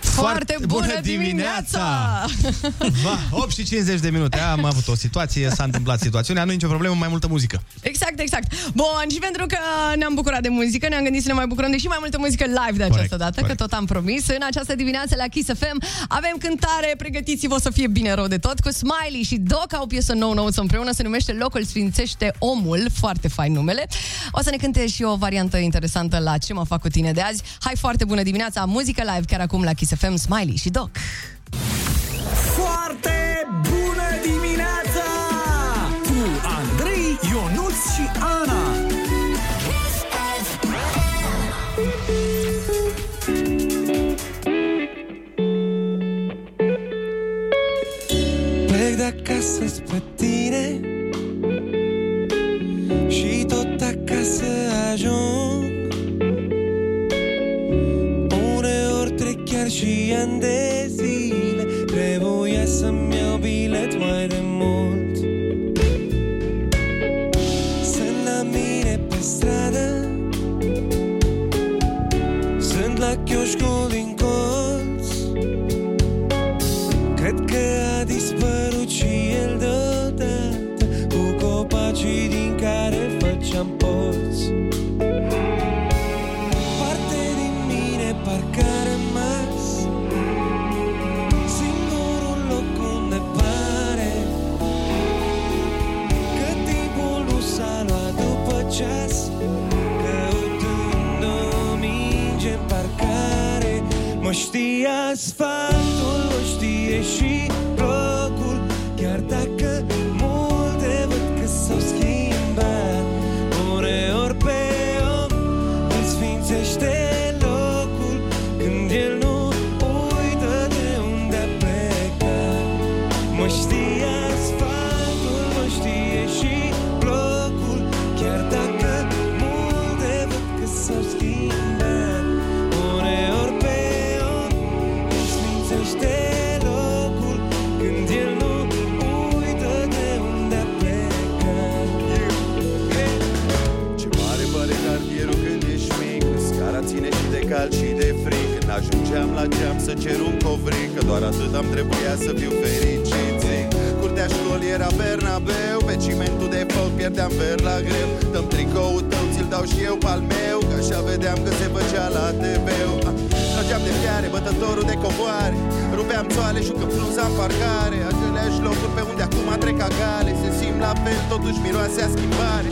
Foarte bună, bună dimineața! dimineața! Va, opt și cincizeci de minute. Am avut o situație, s-a întâmplat situațiunea, nu e nicio problemă, mai multă muzică. Exact, exact. Bun, și pentru că ne-am bucurat de muzică, ne-am gândit să ne mai bucurăm de și mai multă muzică live de această corect, dată, corect. Că tot am promis. În această dimineață la Kiss F M avem cântare, pregătiți-vă, o să fie bine rău de tot, cu Smiley și Doca, o piesă nou-nouță împreună, se numește Locul Sfințește Omul, foarte fain numele. O să ne cânte și o variantă interesantă la Ce mă fac cu tine de azi. Hai, foarte bună dimineața, muzică live chiar acum la Kiss F M. Smiley și Doc. Foarte bună dimineața cu Andrei, Ionuț și Ana. Plec de acasă spre tine și tot acasă ajung. Și ani de zile trebuia să-mi iau bilet mai de mult. Sunt la mine pe stradă, sunt la Chioș roșu din colț. Cred că a dispărut și el deodată, cu copacii din care făceam poți. Parte din mine parcă a rămas singurul loc unde pare că timpul nu s-a luat după ceas. Mă știi asfaltul, mă știe și locul, chiar dacă multe văd că s-au schimbat. Uneori pe om îl sfințește locul, când el nu uită de unde a plecat. Mă știi asfaltul, mă știe și locul, chiar dacă multe văd că s-au schimbat. Cal și de fric, când ajungeam la geam să cer un covric, că doar atât am trebuia să fiu fericit, zic. Curtea școlii era Bernabeu, pe cimentul de făut pierdeam ver la greu. Dăm tricoul tău, ți-l dau și eu pal meu, că așa vedeam că se făcea la T V-ul. Trageam de fiare, bătătorul de covoare, rupeam țoale, jucăm frunza în parcare. Aceleași locuri pe unde acum trec agale, se simt la fel, totuși miroase a schimbare.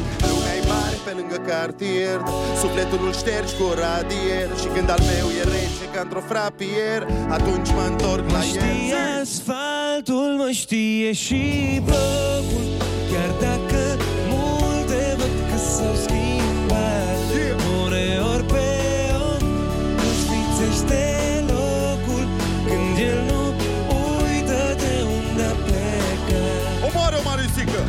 Mare pe lângă cartier, sufletul îl ștergi cu radier, și când al meu e rece ca într-o frapier, atunci mă întorc la el. Mă știe asfaltul, mă știe și blocul, chiar dacă multe văd că s-au schimbat. Uneori pe om își sfințește locul, când el nu uită de unde a plecat. O mare, o mare sică!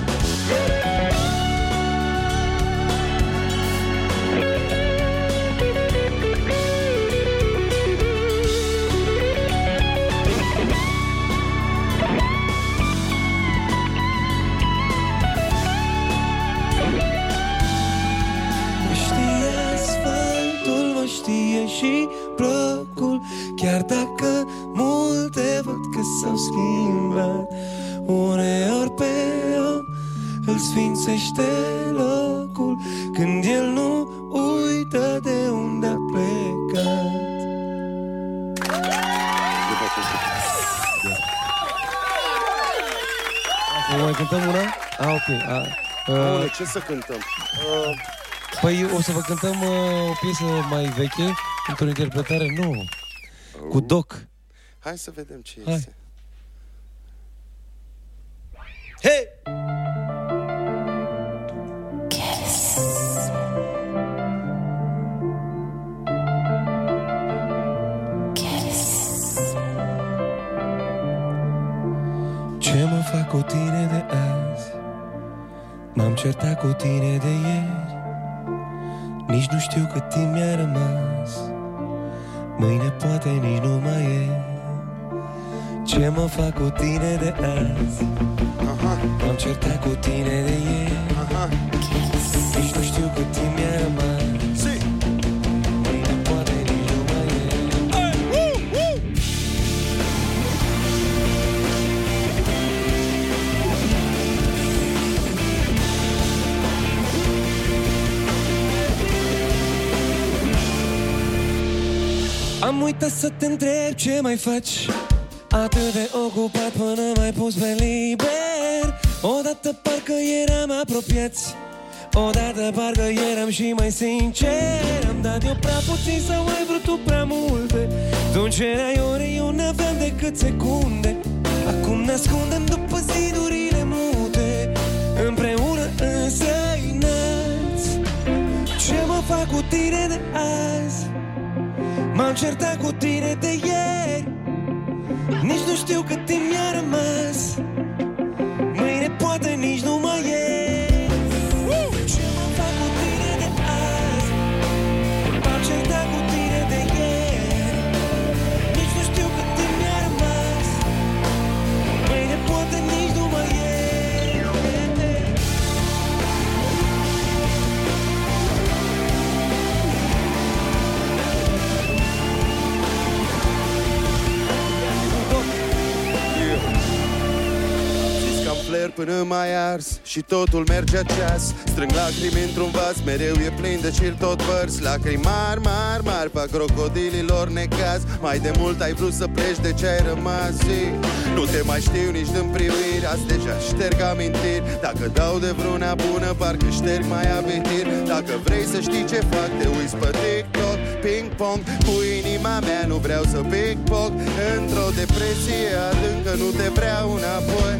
Știe și blocul, chiar dacă multe văd că s-au schimbat. Uneori pe om îl sfințește locul, când el nu uită de unde a plecat. O mai cântăm una? Ah, ok. Ah. Uh... Bun, ce să cântăm? Uh... Păi o să vă cântăm uh, o piesă mai veche, într-o interpretare nouă, oh. cu Doc. Hai să vedem ce Hai. este. Hei! Kiss. Kiss. Ce mă fac cu tine de azi? M-am certat cu tine de ieri. Nici nu știu cât timp mi-a rămas, mâine poate nici nu mai e. Ce mă fac cu tine de azi? M-am certat cu tine de ieri. Nici nu știu cât timp mi-a rămas, mâine poate nici nu mai e. Am uitat să te întreb ce mai faci, atât de ocupat până mai pus pe liber. Odată parcă eram apropiați, odată parcă eram și mai sincer. Am dat eu prea puțin sau ai vrut tu prea multe. Tu-mi cereai ore, eu n-aveam decât secunde. Acum ne ascundem după zidurile mute, împreună însăinați. Ce mă fac cu tine de azi? M-am certat cu tine de ieri. Nici nu știu cât timp mi-a rămas, mâine poate nici nu mai e. Ce mă fac cu tine de azi? M-am certat cu tine de ieri. Nici nu știu cât timp mi-a rămas, mâine poate nici nu mai e. până mai ars și totul merge aceas. Strâng lacrimi într-un vas, mereu e plin de cil tot părți. Lacrimi mari, mari, mari, pa crocodililor necaz. Mai de mult ai vrut să pleci, de ce ai rămas? Nu te mai știu nici din priviri, azi deja șterg amintiri. Dacă dau de vreuna bună, parcă șterg mai amintiri. Dacă vrei să știi ce fac, te uiți pe TikTok, ping-pong. Cu inima mea nu vreau să pic-poc. Într-o depresie adâncă nu te vreau înapoi.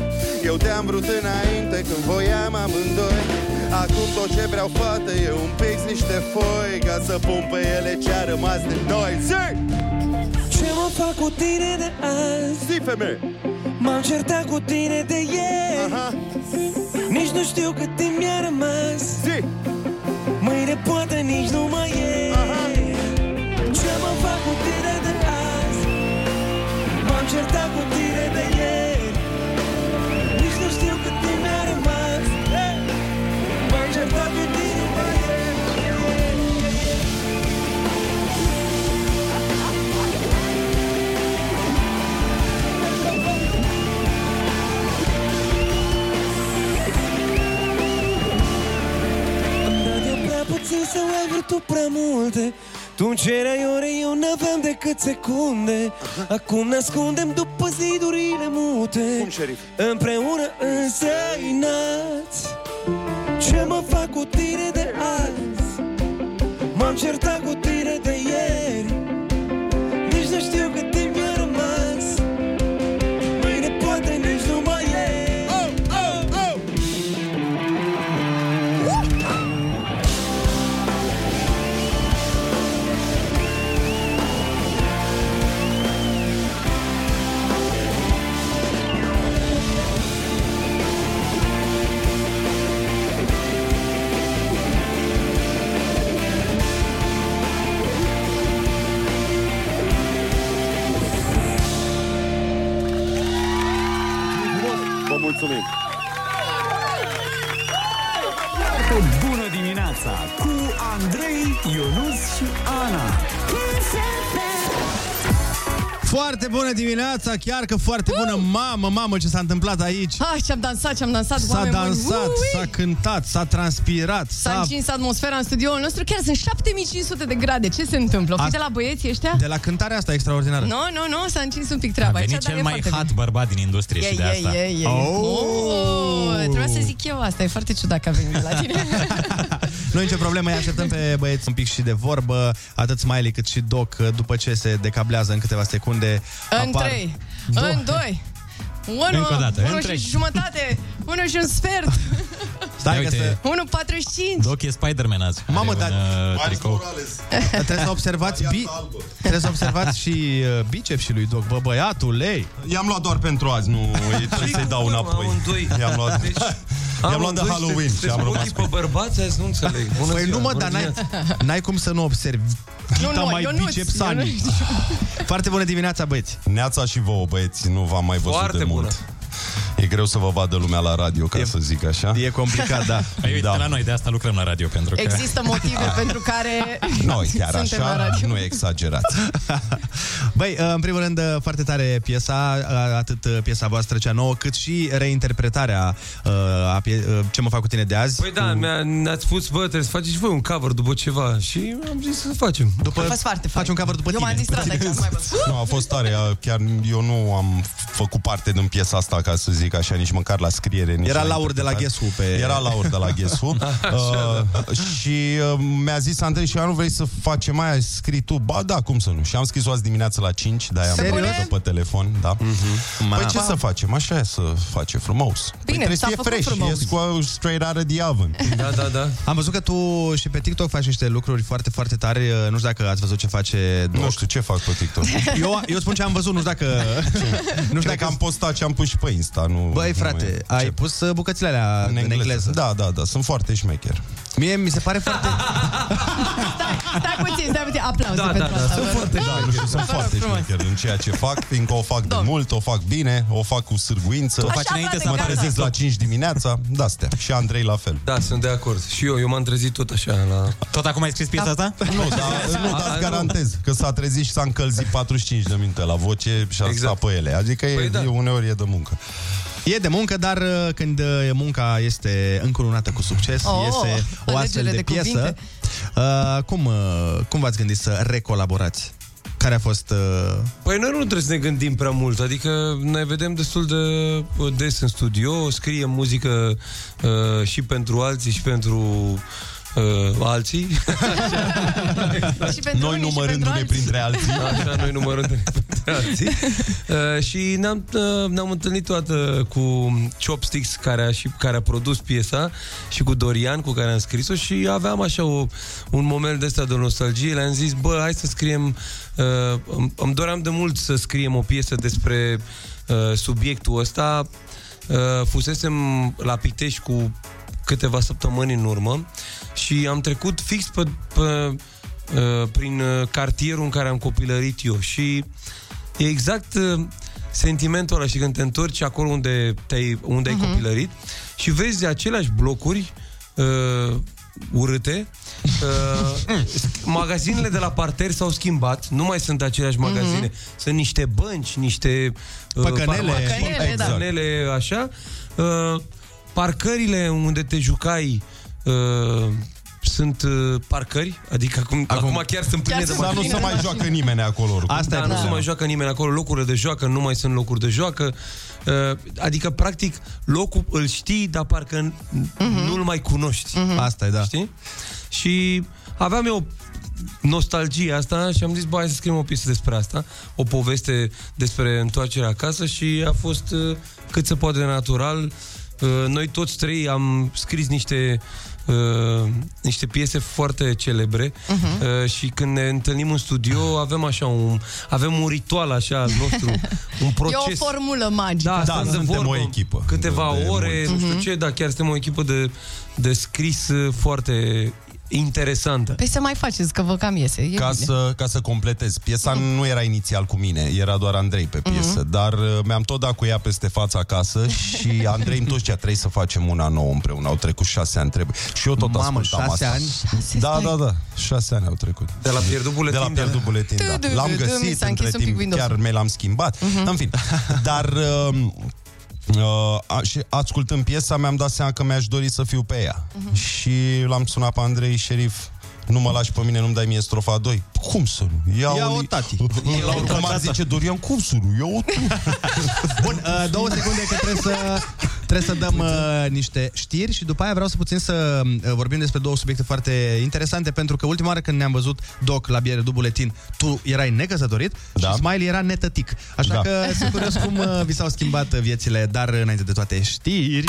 Eu te-am vrut înainte când voiam amândoi. Acum tot ce vreau, fată, e un pix, niște foi, ca să pun pe ele ce-a rămas de noi. Zi! Ce mă fac cu tine de azi? Zi, femeie! M-am certat cu tine de ieri. Aha. Nici nu știu cât timp mi-a rămas. Zi! Mâine poate nici nu mai e. Aha. Ce mă fac cu tine de azi? M-am certat cu tine de ieri. Nici nu știu cât timp mi-a rămas. Hey! M-am certat cu tine de ieri. Puțin să ai vrut tu prea multe. Tu-mi cereai ore, eu n-aveam decât secunde. Acum ne ascundem după zidurile mute. Cum, șerif? Împreună însăinați. Ce mă fac cu tine de azi? M-am certat cu tine de ieri. Nici nu știu cât timp mi-a rămas. Mâine poate nici nu mai e. Mulțumim! O bună dimineața cu Andrei, Ionuț și Ana! Foarte bună dimineața, chiar că foarte bună! Uh! Mamă, mamă, ce s-a întâmplat aici! Ah, ce-am dansat, ce-am dansat! S-a dansat, s-a cântat, s-a transpirat, s-a... s-a încins atmosfera în studioul nostru, chiar sunt șapte mii cinci sute de grade, ce se întâmplă? Fii de la băieții ăștia? De la cântarea asta extraordinară. Nu, no, nu, no, nu, no, s-a încins un pic treaba. A venit aici, cel mai hot bine. Bărbat din industrie yeah, și yeah, de asta. Yeah, yeah, yeah. Oh! Oh! Trebuia să zic eu asta, e foarte ciudat că a venit la tine. Nu e nicio problemă, îi așteptăm pe băieți un pic și de vorbă, atât Smiley cât și Doc, după ce se decablează în câteva secunde. În apar... trei, Do- în doi, unu și jumătate, unu și un sfert. Stai că să... unu patruzeci și cinci. Doc e Spider-Man azi. Mamă, dar... Trebuie să observați bi... Trebuie să observați și uh, bicepsii lui Doc. Bă, băiatul, lei. I-am luat doar pentru azi, nu trebuie să-i dau înapoi. I-am luat... Deci... I-am luat de Halloween și am rămas pe bărbați, azi nu înțeleg. Păi nu, mă, dar n-ai, n-ai cum să nu observi. Chita nu, nu, mai bicepsani. Foarte bună dimineața, băieți. Neața și vouă, băieți, nu v-am mai văzut foarte de bună. Mult. E greu să vă vadă lumea la radio, ca e, să zic așa. E complicat, da. Păi uite, da. La noi de asta lucrăm la radio, pentru că... Există motive pentru care noi chiar suntem așa, la radio. Nu exagerați. Băi, în primul rând, foarte tare piesa, atât piesa voastră cea nouă, cât și reinterpretarea a pie- Ce mă fac cu tine de azi. Păi da, cu... ne-ați spus, bă, trebuie să faceți și voi un cover după ceva și am zis să facem. După... Faci un cover după eu tine. Eu m-am distrat aici. Nu, a fost tare, chiar eu nu am făcut parte din piesa asta, ca să zic așa, nici măcar la scriere. Nici Era la Laur de la Guess Who pe... Era Laur de la Guess Who. uh, și uh, mi-a zis Andrei și nu vrei să facem mai ai scris tu? Ba da, cum să nu? Și am scris-o azi dimineață la cinci, de-aia am luat-o pe telefon. Da. Mm-hmm. Păi ce să facem? Așa e să face frumos. Bine, păi, s-a făcut fresh, frumos. Cu straight out of the oven. Da, da, da. Am văzut că tu și pe TikTok faci niște lucruri foarte, foarte tari. Nu știu dacă ați văzut ce face Doc. Nu știu ce fac pe TikTok. Eu, eu spun ce am văzut, nu știu dacă... Nu știu dacă am postat ce am pus și pe Insta. Nu, băi, frate, nu ai ce? Pus bucățile alea în engleză. în engleză. Da, da, da, sunt foarte șmecher. Mie mi se pare foarte... Stai, stai puțin, stai puțin, aplauze da, pentru da, asta. Da, sunt foarte, da, nu știu, sunt foarte șmecher în ceea ce fac, fiindcă o fac Domn. de mult, o fac bine, o fac cu sârguință. O faci înainte să mă trezesc la cinci dimineața, de-astea. Și Andrei la fel. Da, sunt de acord. Și eu, eu m-am trezit tot așa la... Tot acum ai scris piesa asta? Nu, dar nu, dar garantez că s-a trezit și s-a încălzit patruzeci și cinci de minute la voce și a stat pe ele. Adică uneori e de muncă. E de muncă, dar când munca este încurunată cu succes, oh, este o astfel de, de piesă. Uh, cum, uh, cum v-ați gândit să recolaborați? Care a fost... Uh... Păi noi nu trebuie să ne gândim prea mult, adică ne vedem destul de des în studio, scriem muzică uh, și pentru alții și pentru... Uh, alții. Așa. Noi numărându-ne printre alții. Așa, noi numărându-ne printre alții. Uh, și ne-am, uh, ne-am întâlnit toată cu Chopsticks, care a, și, care a produs piesa, și cu Dorian, cu care am scris-o, și aveam așa o, un moment de ăsta de nostalgie. Le-am zis, bă, hai să scriem... Uh, îmi doream de mult să scriem o piesă despre uh, subiectul ăsta. Uh, fusesem la Pitești cu câteva săptămâni în urmă și am trecut fix pe, pe, prin cartierul în care am copilărit eu și e exact sentimentul ăla, și când te întorci acolo unde, te-ai, unde uh-huh. ai copilărit și vezi aceleași blocuri uh, urâte, uh, magazinele de la parter s-au schimbat, nu mai sunt aceleași magazine, uh-huh. sunt niște bănci, niște uh, păcănele, păcănele, da. păcănele așa, uh, parcările unde te jucai uh, sunt uh, parcări, adică acum, acum, acum chiar sunt pline de mașini. Dar nu se mai joacă nimeni acolo. Oricum. Asta da, e, nu da. se mai joacă nimeni acolo, locurile de joacă nu mai sunt locuri de joacă. Uh, adică, practic, locul îl știi, dar parcă uh-huh. nu-l mai cunoști. Uh-huh. Asta e, da. Știi? Și aveam eu nostalgia asta și am zis, bă, hai să scriem o piesă despre asta, o poveste despre întoarcerea acasă, și a fost uh, cât se poate de natural. Noi toți trei am scris niște uh, niște piese foarte celebre uh-huh. uh, și când ne întâlnim în studio avem așa un avem un ritual așa al nostru, un proces. E o formulă magică. Da, da, suntem vorbă, o echipă. Câteva de, de ore, de nu știu ce, dar chiar suntem o echipă de de scris foarte interesantă. Păi să mai faceți, că vă cam iese. E ca, să, ca să completez. Piesa mm. nu era inițial cu mine, era doar Andrei pe piesă, mm-hmm. dar mi-am tot dat cu ea peste fața acasă și Andrei îmi tot zicea, trebuie să facem una nouă împreună. Au trecut șase ani, trebuie. Și eu tot Mamă, ascultam asta. Ani? Șase, da, da, da. Șase ani au trecut. De la pierdut buletin. De la pierdut buletin, da. L-am găsit între timp, chiar mi l-am schimbat. În fin. Dar... Uh, a, și ascultând piesa mi-am dat seama că mi-aș dori să fiu pe ea. Uh-huh. Și l-am sunat pe Andrei, șerif, nu mă lași pe mine, nu-mi dai mie strofa doi. Cum să nu? Ia, Ia o tati. Cum ar zice Dorian, cum să nu? Ia o tu. Bun, uh, două secunde că trebuie să... Trebuie să dăm uh, niște știri și după aia vreau să puțin să uh, vorbim despre două subiecte foarte interesante, pentru că ultima oară când ne-am văzut, Doc, la Biere du Buletin, tu erai necăsătorit da. și Smiley era netătic. Așa da. că sunt curios cum uh, vi s-au schimbat viețile, dar înainte de toate știri...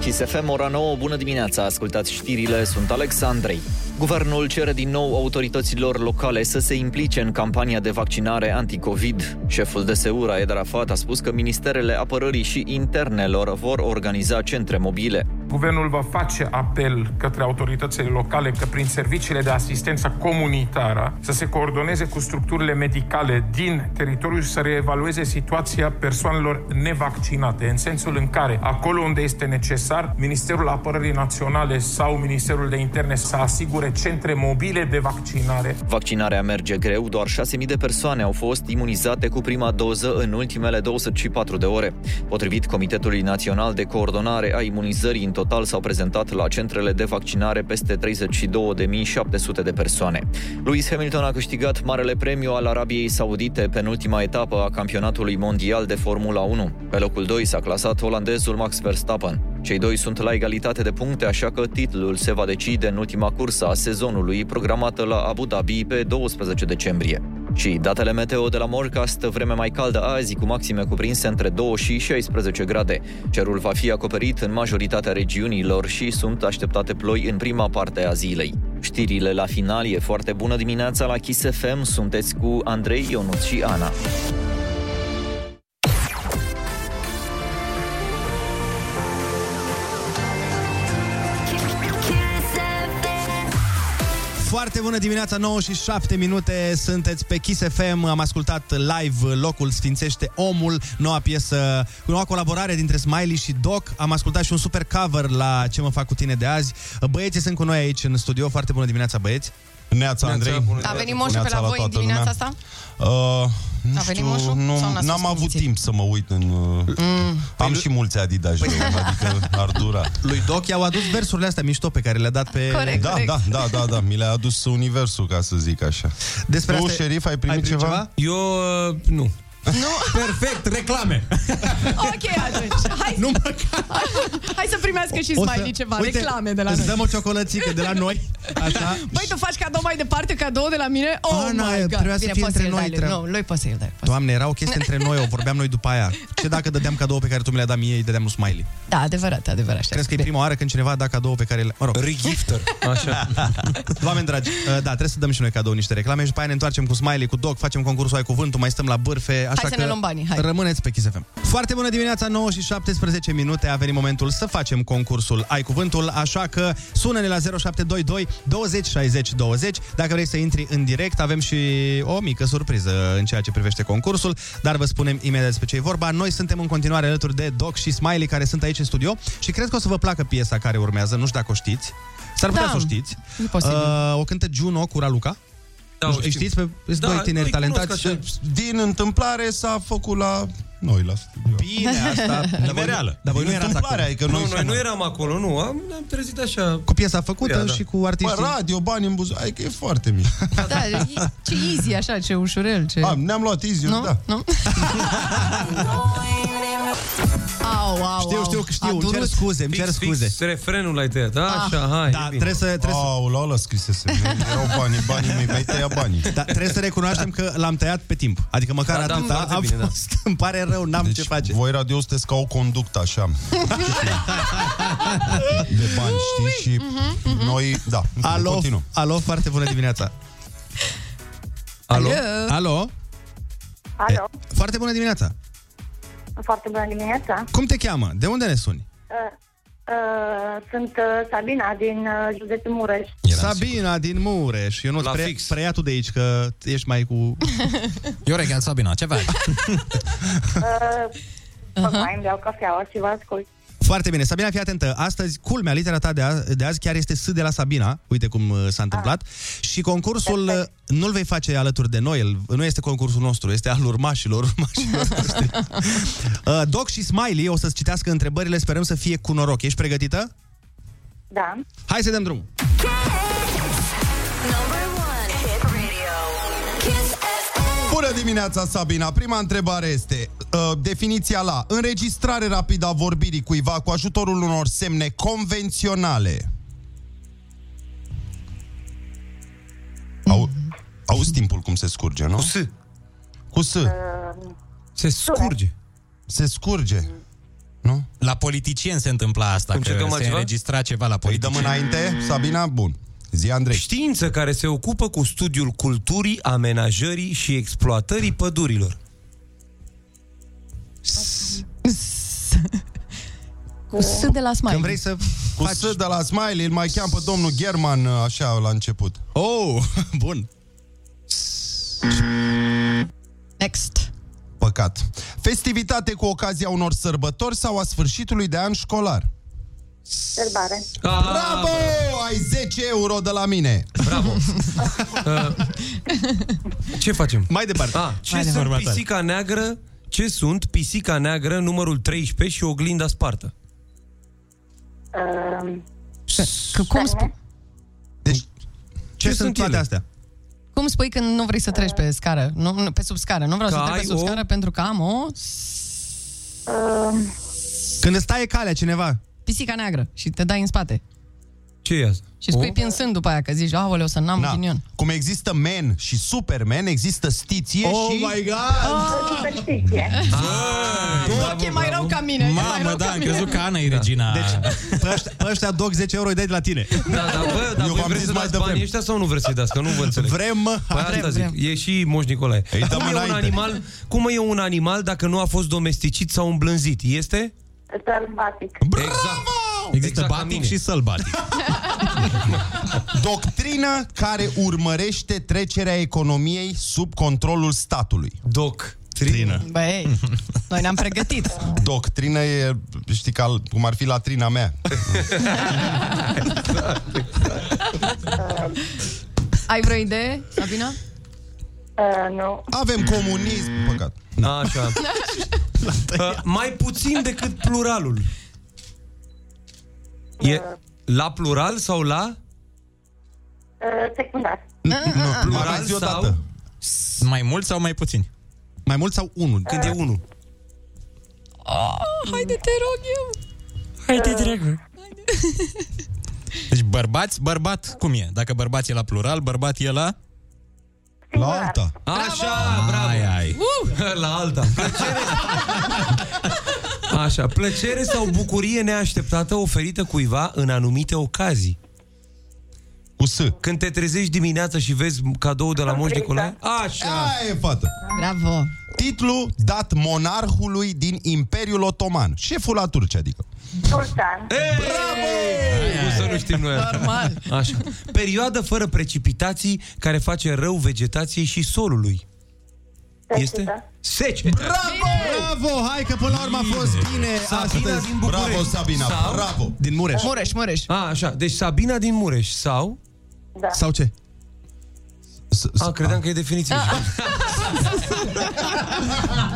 Kiss F M, ora nouă, bună dimineața, ascultați știrile, sunt Alex Andrei. Guvernul cere din nou autorităților locale să se implice în campania de vaccinare anticovid. Șeful D S U, Raed Arafat, a spus că ministerele apărării și internelor vor organiza centre mobile. Guvernul va face apel către autoritățile locale că prin serviciile de asistență comunitară să se coordoneze cu structurile medicale din teritoriu și să reevalueze situația persoanelor nevaccinate, în sensul în care, acolo unde este necesar, Ministerul Apărării Naționale sau Ministerul de Interne să asigure centre mobile de vaccinare. Vaccinarea merge greu, doar șase mii de persoane au fost imunizate cu prima doză în ultimele douăzeci și patru de ore. Potrivit Comitetului Național de Coordonare a Imunizării, în total s-au prezentat la centrele de vaccinare peste treizeci și două de mii șapte sute de persoane. Lewis Hamilton a câștigat Marele Premiu al Arabiei Saudite, penultima etapă a campionatului mondial de Formula unu. Pe locul doi s-a clasat olandezul Max Verstappen. Cei doi sunt la egalitate de puncte, așa că titlul se va decide în ultima cursă a sezonului, programată la Abu Dhabi pe douăsprezece decembrie. Și datele meteo de la Morca: stă vreme mai caldă azi, cu maxime cuprinse între două și șaisprezece grade. Cerul va fi acoperit în majoritatea regiunilor și sunt așteptate ploi în prima parte a zilei. Știrile la final. E foarte bună dimineața la Kiss F M, sunteți cu Andrei, Ionuț și Ana. Foarte bună dimineața, nouă și șapte minute, sunteți pe Kiss F M, am ascultat live Locul Sfințește Omul, noua piesă, noua colaborare dintre Smiley și Doc, am ascultat și un super cover la Ce mă fac cu tine de azi. Băieții sunt cu noi aici în studio, foarte bună dimineața, băieți. Neața, Andrei. A venit moșul pe la voi dimineața asta? Uh, nu știu, nu, n-am avut timp să mă uit în... Mm. Am și mulți adidași, adică ardura. Lui Doc i-au adus versurile astea mișto pe care le-a dat pe... Corect, da, corect. Da, da, da, da, mi le-a adus universul, ca să zic așa. Despre tu, șerif, ai primit, ai primit ceva? ceva? Eu, nu. Nu? Perfect, reclame. Ok, atunci. Hai, nu mă... Hai să primească și Smiley ceva, uite, reclame de la noi. Îți dăm o ciocolățică de la noi. Așa. Băi, tu faci cadou mai departe, cadou de la mine? Oh, Ana, my God. Trebuia să fie între noi. Tre- nu, lui poți să-i dai. Doamne, era o chestie între noi, o vorbeam noi după aia. Ce dacă dădeam cadou pe care tu mi le-ai dat mie, îi dădeam lui Smiley? Da, adevărat, adevărat. Așa. Crezi că e prima oară când cineva da cadou pe care le... Mă rog. Regifter. Așa. Oameni dragi, da, trebuie să dăm și noi cadou niște reclame și după aia ne întoarcem cu Smiley, cu Doc, facem concursul Ai Cuvântul, mai stăm la bârfe. Așa, hai să ne luăm banii, hai. Rămâneți pe Kiss F M. Foarte bună dimineața, nouă și șaptesprezece minute. A venit momentul să facem concursul Ai Cuvântul, așa că sună-ne la zero șapte doi doi douăzeci șaizeci douăzeci. Dacă vrei să intri în direct, avem și o mică surpriză în ceea ce privește concursul, dar vă spunem imediat despre ce e vorba. Noi suntem în continuare alături de Doc și Smiley, care sunt aici în studio și cred că o să vă placă piesa care urmează, nu știu dacă o știți. S-ar putea da, să o știți. Uh, o cântă Juno cu Raluca. Da, știu. Știți pe da, doi tineri talentați și... Din întâmplare s-a făcut la noi la studio. Bine, asta e reală. Dar voi nu erați acolo. Adică noi, noi nu eram acolo, nu. Am, ne-am trezit așa. Cu piesa făcută, ia, da, și cu artiștii. Bă, radio, bani în buzunar. Adică e foarte mic. Da, e, ce easy așa, ce ușurel. Ce... Am, ne-am luat easy, no? Da. Nu? Au, au, știu, știu, știu, cer scuze, îmi cer scuze. Fix, refrenul l-ai tăiat, da? Ah. Așa, hai. Da, trebuie să, trebuie să... Au, l-au ăla scrisese, erau banii, banii mei, vei tăia banii. Dar trebuie să recunoaștem că l-am tăiat pe timp. Adică măcar da, atâta da, a bine, fost, da. Îmi pare rău, n-am deci, ce face. Voi radio sunteți ca o conductă, așa. De bani, știi? Și uh-huh, uh-huh. Noi, da, alo, continuăm. Alo, foarte bună dimineața. Alo. Alo. Alo. Foarte bună dimineața. Foarte bună dimineața. Cum te cheamă? De unde ne suni? Uh, uh, sunt uh, Sabina din uh, județul Mureș. Eram Sabina sigur. Din Mureș. Eu nu pre- preia tu de aici, că ești mai cu... Eu regan, Sabina, ce faci? Tocmai îmi beau cafeaua și vă ascult. Foarte bine. Sabina, fii atentă. Astăzi, culmea, litera ta de azi, de azi chiar este S de la Sabina. Uite cum s-a întâmplat. Ah. Și concursul perfect. Nu-l vei face alături de noi. El, nu este concursul nostru, este al urmașilor. urmașilor uh, Doc și Smiley o să-ți citească întrebările. Sperăm să fie cu noroc. Ești pregătită? Da. Hai să dăm drumul. Bună dimineața, Sabina! Prima întrebare este uh, definiția la înregistrare rapidă a vorbirii cuiva cu ajutorul unor semne convenționale. Au, auzi timpul cum se scurge, nu? Cu S. Cu S. Uh, se scurge. Se scurge. Nu? La politicieni se întâmplă asta, cum că se ceva? Înregistra ceva la politicieni. Îi dăm înainte, Sabina? Bun. Zi, Andrei. Știință care se ocupă cu studiul culturii, amenajării și exploatării pădurilor. Cu S de la Smiley. Când vrei să cu S de la Smiley, îl mai cheam pe domnul German așa la început. Oh, bun. Next. Păcat. Festivitate cu ocazia unor sărbători sau a sfârșitului de an școlar. Sărbare. Ah, bravo! Ai zece euro de la mine. Bravo. uh, ce facem? Mai departe. Ah, ce mai sunt departe. Pisica neagră? Ce sunt pisica neagră numărul treisprezece și oglinda Sparta? Uh, că cum sp- deci, ce, ce sunt toate ele? Astea? Cum spui când nu vrei să treci pe scară? Nu, pe sub scară. Nu vreau că să trec pe sub scară o... pentru că am o... Uh. Când îți taie calea cineva. Pisica neagră și te dai în spate. Ce e asta? Și spui prin sân după aia, că zici, aoleu, să n-am ghinion. Cum există Man și Superman, există stiție oh și... Oh my God! Oh. Superstiție. Ah, e mai rău ca mine. Mamă, da, am crezut că Ana e regina. Deci, pe ăștia, Doc, zece euro îi dai de la tine. Da, da, bă, dar voi vreți să dați banii ăștia sau nu vreți să-i dați, că nu vă înțeleg. Vrem, mă. Păi asta zic, e și Moș Nicolae. Cum e un animal dacă nu a fost domesticit sau îmblânzit? Este... Sălbatic. Bravo! Există exact batic și sălbatic. Doctrină care urmărește trecerea economiei sub controlul statului. Doc. Trină. Băi, noi ne-am pregătit. Doctrină e, știi, ca, cum ar fi latrina mea. Exact, exact. Ai vreo idee, Sabina? Uh, nu. Avem comunism, păcat. Da. Așa. uh, mai puțin decât pluralul. Uh. E la plural sau la? Uh, secundar. Nu, plural sau? Mai mult sau mai puțin? Mai mult sau unul? Când e unul? Oh, haide, te rog eu! Haide, dragă! Deci bărbați, bărbat, cum e? Dacă bărbați e la plural, bărbat e la... La alta! Așa, bravo! Ai, ai. Uh! La alta! Plăcere... Așa, plăcere sau bucurie neașteptată oferită cuiva în anumite ocazii. Cu S. Când te trezești dimineața și vezi cadou de la Moș Nicolae? Așa! Aia e, fată! Bravo! Titlu dat monarhului din Imperiul Otoman. Șeful la Turcia, adică. Sultan. Hey! Bravo! Hai, hai, să nu știm noi. Normal. Așa. Perioadă fără precipitații care face rău vegetației și solului. Seceta. Este? Secetă. Bravo! Bravo! Hai că până la urmă a fost bine. Sabina astăzi. Din București. Bravo, Sabina. Sau? Bravo. Din Mureș. Mureș, Mureș. A, așa. Deci Sabina din Mureș sau? Da. Sau ce? Ah, credeam că e definiție.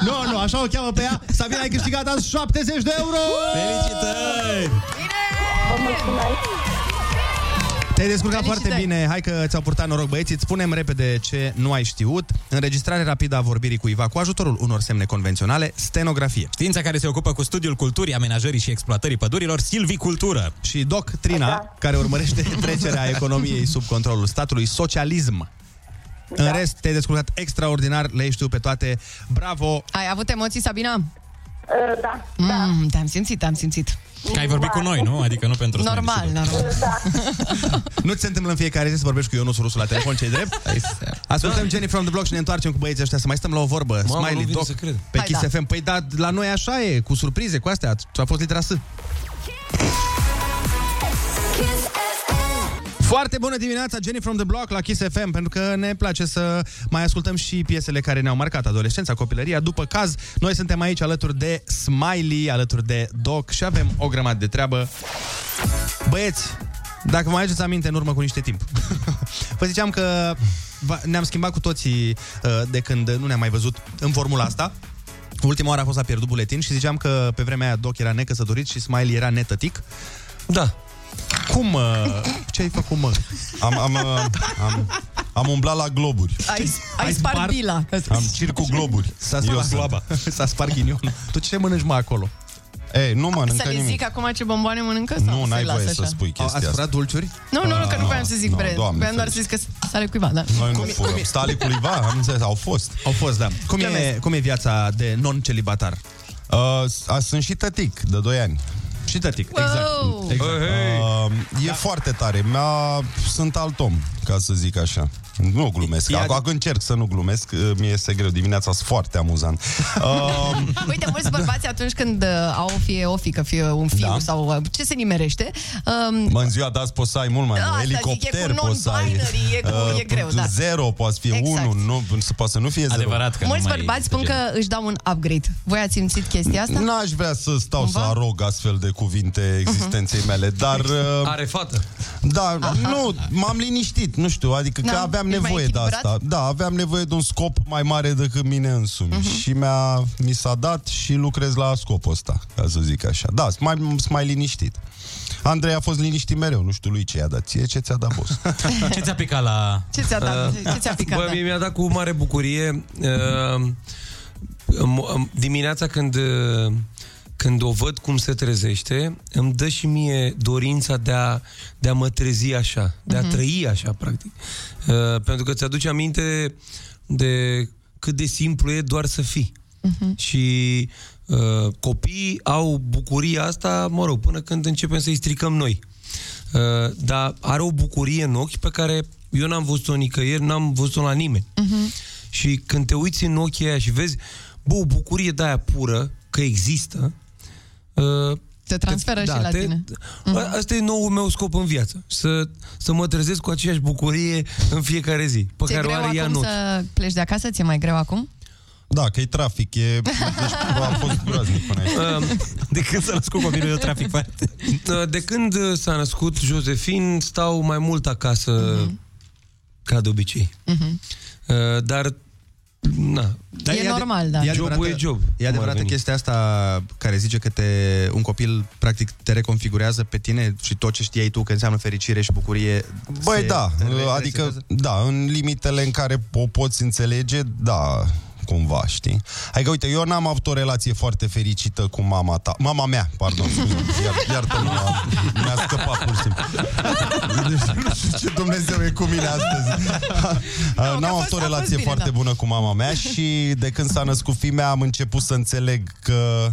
Nu, nu, așa o cheamă pe ea. Sabina, ai câștigat azi șaptezeci de euro. Felicitări! Te-ai descurcat foarte bine. Hai că ți-au purtat noroc băieții. Îți spunem repede ce nu ai știut. Înregistrare rapidă a vorbirii cuiva cu ajutorul unor semne convenționale. Stenografie. Știința care se ocupă cu studiul culturii, amenajării și exploatării pădurilor. Silvicultură. Și doctrina da. care urmărește trecerea economiei sub controlul statului. Socialism. Da. În rest, te-ai descurcat extraordinar, le știu pe toate. Bravo! Ai avut emoții, Sabina? Uh, da, da. Mm, te-am simțit, te-am simțit. Că ai vorbit da. cu noi, nu? Adică nu pentru... Normal, normal. Da. Nu ți se întâmplă în fiecare zi să vorbești cu Ionuț Rusu la telefon, ce-i drept? Ascultăm Jenny from the Block și ne întoarcem cu băieții ăștia, să mai stăm la o vorbă. Mama, Smiley, Doc, pe Hai, Kiss da. F M. Păi da, la noi așa e, cu surprize, cu astea. A fost litera S. Foarte bună dimineața, Jenny from the Block la Kiss F M, pentru că ne place să mai ascultăm și piesele care ne-au marcat adolescența, copilăria. După caz, noi suntem aici alături de Smiley, alături de Doc și avem o grămadă de treabă. Băieți, dacă vă mai aduceți aminte în urmă cu niște timp, vă ziceam că ne-am schimbat cu toții de când nu ne-am mai văzut în formula asta. Ultima oară a fost la Pierdut Buletin și ziceam că pe vremea aia Doc era necăsătorit și Smiley era netătic. Da. Cum, ce ai făcut, mă? Am, am, am, am umblat la globuri. Ai, ai spart bila. Am circu globuri. S-a spart, S-a spart ghinion. Tu ce mănânci, mă, acolo? Ei, nu mănâncă nimic. Să le zic acum ce bomboane mănâncă? Sau nu, n-ai voie să spui chestia asta. Ați furat dulciuri? Nu, nu, că nu voiam să zic brez. Voiam doar să zic că sale cuiva, da. Noi nu furăm. Sale cuiva, am înțeles, au fost. Au fost, da. Cum e, cum e viața de non-celibatar? Sunt și tătic, de doi ani. Și tătic, exact. Wow. exact. Oh, hey. uh, e da. foarte tare. Mi-a... Sunt alt om, ca să zic așa. Nu glumesc. Acum adic- încerc să nu glumesc. Mi-e se greu. Dimineața sunt foarte amuzant. uh... Uite, mulți bărbați atunci când au fie o fică, fie un fiu da. sau ce se nimerește. Um... Mă, în ziua de azi poți să ai mult mai mult. Elicopter poți să ai. E, uh, e greu, da. Zero poate fi exact. unu. Nu, poate să nu fie zero. Mulți bărbați spun că își dau un upgrade. Voi ați simțit chestia asta? N-aș vrea să stau să arog astfel de cuvinte existenței mele, dar... Are fată. Da, nu, m-am liniștit, nu știu, adică că aveam nevoie de asta. Da, aveam nevoie de un scop mai mare decât mine însumi. Și mi-a, mi s-a dat și lucrez la scopul ăsta, ca să zic așa. Da, sunt mai, sunt mai liniștit. Andrei a fost liniștit mereu, nu știu lui ce i-a dat. Ție ce ți-a dat, boss? Ce ți-a picat la... Ce ți-a dat? Ce ți-a picat? Bă, mi-a dat cu mare bucurie dimineața când... Când o văd cum se trezește, îmi dă și mie dorința de a, de a mă trezi așa, de a trăi așa, practic. Uh, pentru că ți-aduce aminte de cât de simplu e doar să fii. Uh-huh. Și uh, copiii au bucuria asta, mă rog, până când începem să-i stricăm noi. Uh, dar are o bucurie în ochi pe care eu n-am văzut-o nicăieri, n-am văzut-o la nimeni. Uh-huh. Și când te uiți în ochii aia și vezi, bă, o bucurie de aia pură, că există, Te transferă te, și da, la te, tine. A, asta e noul meu scop în viață. Să, să mă trezesc cu aceeași bucurie în fiecare zi. Pe ți-e care greu o are acum să pleci de acasă? Ți-e mai greu acum? Da, că e trafic. E... Deci a fost groaznic până aici. De când s-a născut copilul, e trafic foarte. De când s-a născut Josefin, stau mai mult acasă, uh-huh. ca de obicei. Uh-huh. Dar na. Dar e, e normal, de, da. E adevărată, job-ul e job. E adevărată chestia asta care zice că te, un copil practic te reconfigurează pe tine și tot ce știai tu că înseamnă fericire și bucurie. Băi, da, adică da, în limitele în care o poți înțelege, da, cumva, știi? Adică, uite, eu n-am avut o relație foarte fericită cu mama ta. Mama mea, pardon, iartă-mă, mi-a scăpat pur și simplu. Deci, nu știu ce Dumnezeu e cu mine astăzi. No, n-am avut o relație bine, foarte da. bună cu mama mea și de când s-a născut fii mea am început să înțeleg că,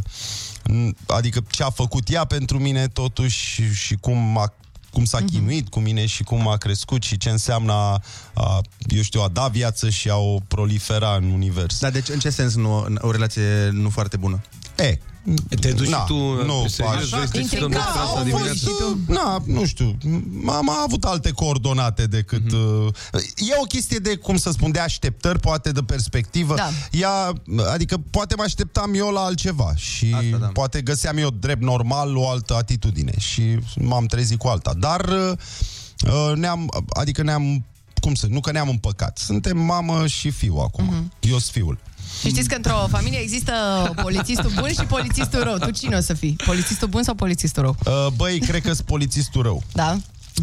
adică, ce a făcut ea pentru mine totuși și cum a cum s-a chinuit cu mine și cum a crescut și ce înseamnă a, a, eu știu, a da viață și a o prolifera în univers. Dar deci în ce sens nu, o relație nu foarte bună? E, te duci na, tu nu, na, nu știu, am avut alte coordonate decât uh-huh. uh, e o chestie de, cum să spun, de așteptări, poate de perspectivă. Da. Ea, adică poate mă așteptam eu la altceva și asta, da. poate găseam eu drept normal o altă atitudine și m-am trezit cu alta. Dar uh, ne-am, adică ne-am, cum să, nu că ne-am împăcat. Suntem mamă și fiu acum. Uh-huh. Eu-s fiul. Și știți că într-o familie există polițistul bun și polițistul rău. Tu cine o să fii? Polițistul bun sau polițistul rău? Uh, băi, cred că-s polițistul rău. Da?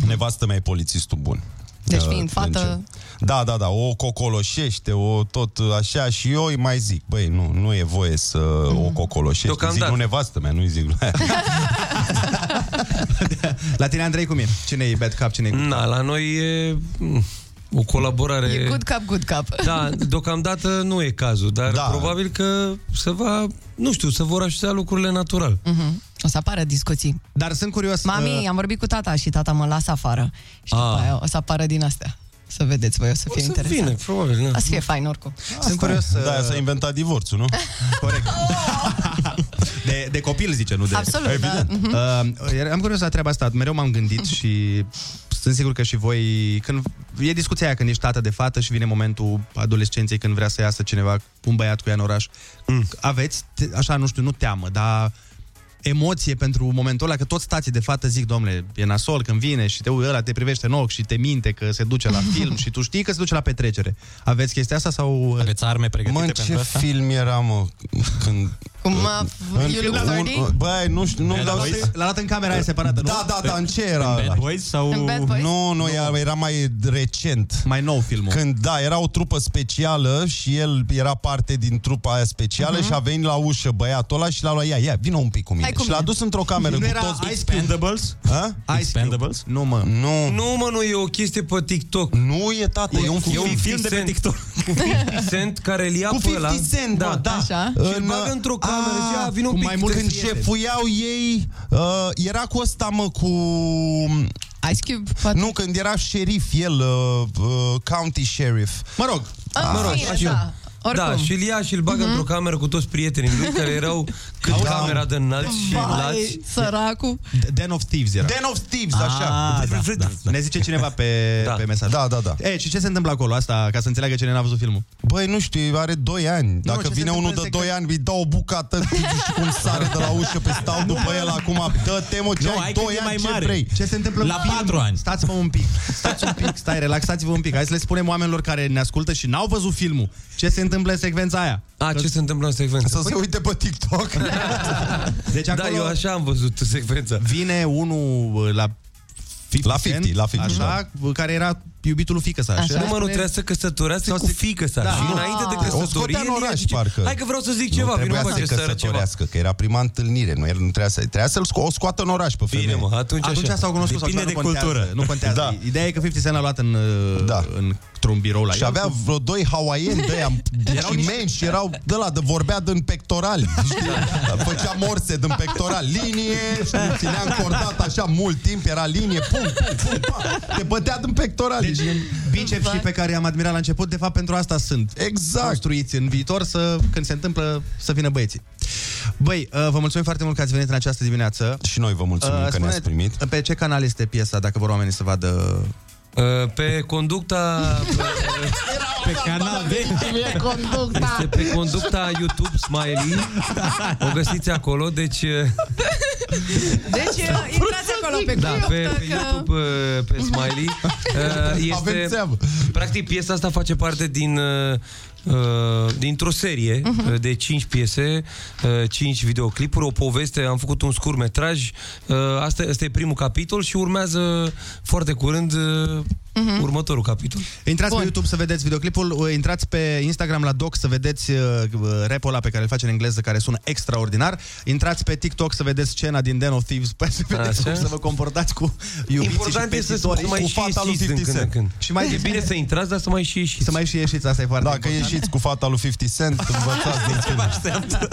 Nevastă mea e polițistul bun. Deci fiind fată... Da, da, da, o cocoloșește, o tot așa și eu îi mai zic, băi, nu, nu e voie să o cocoloșești. Zic, dat. nu nevastă mea, nu-i zic. La tine, Andrei, cum e? Cine e bad cap, cine e good cap? Na, la noi e... o colaborare... E good cap, good cap. Da, deocamdată nu e cazul, dar da. probabil că se va, nu știu, se vor așeza lucrurile natural. Uh-huh. O să apară discuții. Dar sunt curios... Mami, uh... am vorbit cu tata și tata mă lasă afară. Și după aia o să apară din astea. Să vedeți voi, o să fie o să interesant. Vine, probabil, da. O să fie fain, oricum. Asta sunt curios... Uh... Da, s-a inventat divorțul, nu? Corect. De, de copil, zice, nu de... Absolut, evident. Da. Uh, am curios la treaba asta. Mereu m-am gândit și... Sunt sigur că și voi, când e discuția aia când ești tată de fată și vine momentul adolescenței când vrea să iasă cineva, un băiat cu ea în oraș, mm. aveți, așa, nu știu, nu teamă, dar emoție pentru momentul ăla, că toți tații de fată zic, domnule, e nasol când vine și te uiți ăla, te privește în ochi și te minte că se duce la film și tu știi că se duce la petrecere. Aveți chestia asta sau... Aveți arme pregătite mă, pentru asta? Mă, ce film era, mă, când... Cum a... Băi, nu știu, nu-mi dau... L-a luat în camera aia separată, nu? Da, da, da, în ce era? În Bad Boys sau... Nu, nu, era mai recent. Mai nou filmul. Când, da, era o trupă specială și el era parte din trupa aia specială și a venit la ușă băiatul ăla și l-a luat, ia, ia, vină un pic cu mine. Și l-a dus într-o cameră cu toți... Expendables? Expendables? Nu, mă. Nu, mă, nu, e o chestie pe TikTok. Nu e, tată, e un film de pe TikTok. Cu cincizeci Cent care îl ia pe ăla. Cu cincizeci Cent, da, da. Și îl bagă într-o cameră. A, vin un pic când șefuiau ei, uh, era cu ăsta, mă, cu... Ice Cube, poate? Nu, când era șerif, el, uh, uh, county sheriff. Mă rog, a, mă rog, fie, așa. Da. Oricum. Da, și îl ia și îl bagă uh-huh. într-o cameră cu toți prietenii lui care erau cât da. camera de înalți și lați. Săracul. Den of Thieves era. Den of Thieves, așa. Ah, da, da, da. Ne zice cineva pe, da. pe mesaj. Da, da, da. E, și ce se întâmplă acolo asta, ca să înțeleagă cine n-a văzut filmul? Băi, nu știu, are doi ani. Dacă nu, vine unul de doi ani, îi dau o bucată și cum sare de la ușă pe stau nu, după el acum. Dă-te, mă, ce no, ai doi ani, ce vrei? Ce se întâmplă la patru ani? Stați-vă un pic. Stați un pic, stai, relaxați-vă un pic. Hai să le spunem oamenilor care ne ascultă și n-au văzut filmul. Ce se întâmplă în secvența aia. A, că... ce se întâmplă în secvența? Să se uite pe TikTok. Deci acolo... Da, eu așa am văzut secvența. Vine unul la cincizeci, la cincizeci, la cincizeci, așa, da. Care era iubitul lui fiică-sa. Așa, numărul spune... trebuia să căsătorească cu fiică-sa. Da. Și a, înainte de căsătorie, în oraș, zice, parcă. Hai că vreau să zic nu ceva. Nu trebuia să se căsătorească, că era prima întâlnire. Nu, el nu trebuia să... Trebuia să-l sco- o scoată în oraș pe femeie. Bine, mă, atunci, atunci s-au cunoscut. Depinde sau, de nu contează, cultură. Nu contează. Da. Ideea e că cincizeci Cent l-a luat în, da. în, într-un birou la și el. Și avea vreo doi hawaieni de-aia imenși și erau de la de vorbea din pectorali. Făcea morse din pectorali. Linie, ținea încordat așa mult timp, era linie, te bătea din pectorali. Bicepsii pe care i-am admirat la început, de fapt pentru asta sunt. Exact. Construiți în viitor să, când se întâmplă, să vină băieții. Băi, uh, vă mulțumim foarte mult că ați venit în această dimineață. Și noi vă mulțumim uh, că ne-ați primit. Pe ce canal este piesa, dacă vor oamenii să vadă? Uh, pe conducta... Pe, pe canal de... Pe conducta. Este pe conducta YouTube Smiley. O găsiți acolo, deci... Deci, intrați acolo pe da, YouTube. Pe, pe YouTube, pe Smiley. Este... Practic, piesa asta face parte din... dintr-o serie uh-huh. de cinci piese, cinci videoclipuri, o poveste, am făcut un scurt metraj. Asta, asta e primul capitol și urmează foarte curând uh-huh. următorul capitol. Intrați Bun. pe YouTube să vedeți videoclipul, intrați pe Instagram la Doc să vedeți rap-ul ăla pe care îl face în engleză, care sună extraordinar. Intrați pe TikTok să vedeți scena din Den of Thieves, să vedeți cum să vă comportați cu iubiții. Important și petitori, să cu fata lui cincizeci Cent. Și mai e bine să intrați, dar să mai și ieșiți. Să mai și ieșiți, asta e foarte da, important. Cu fata lui cincizeci Cent, învățați din ce vă așteaptă.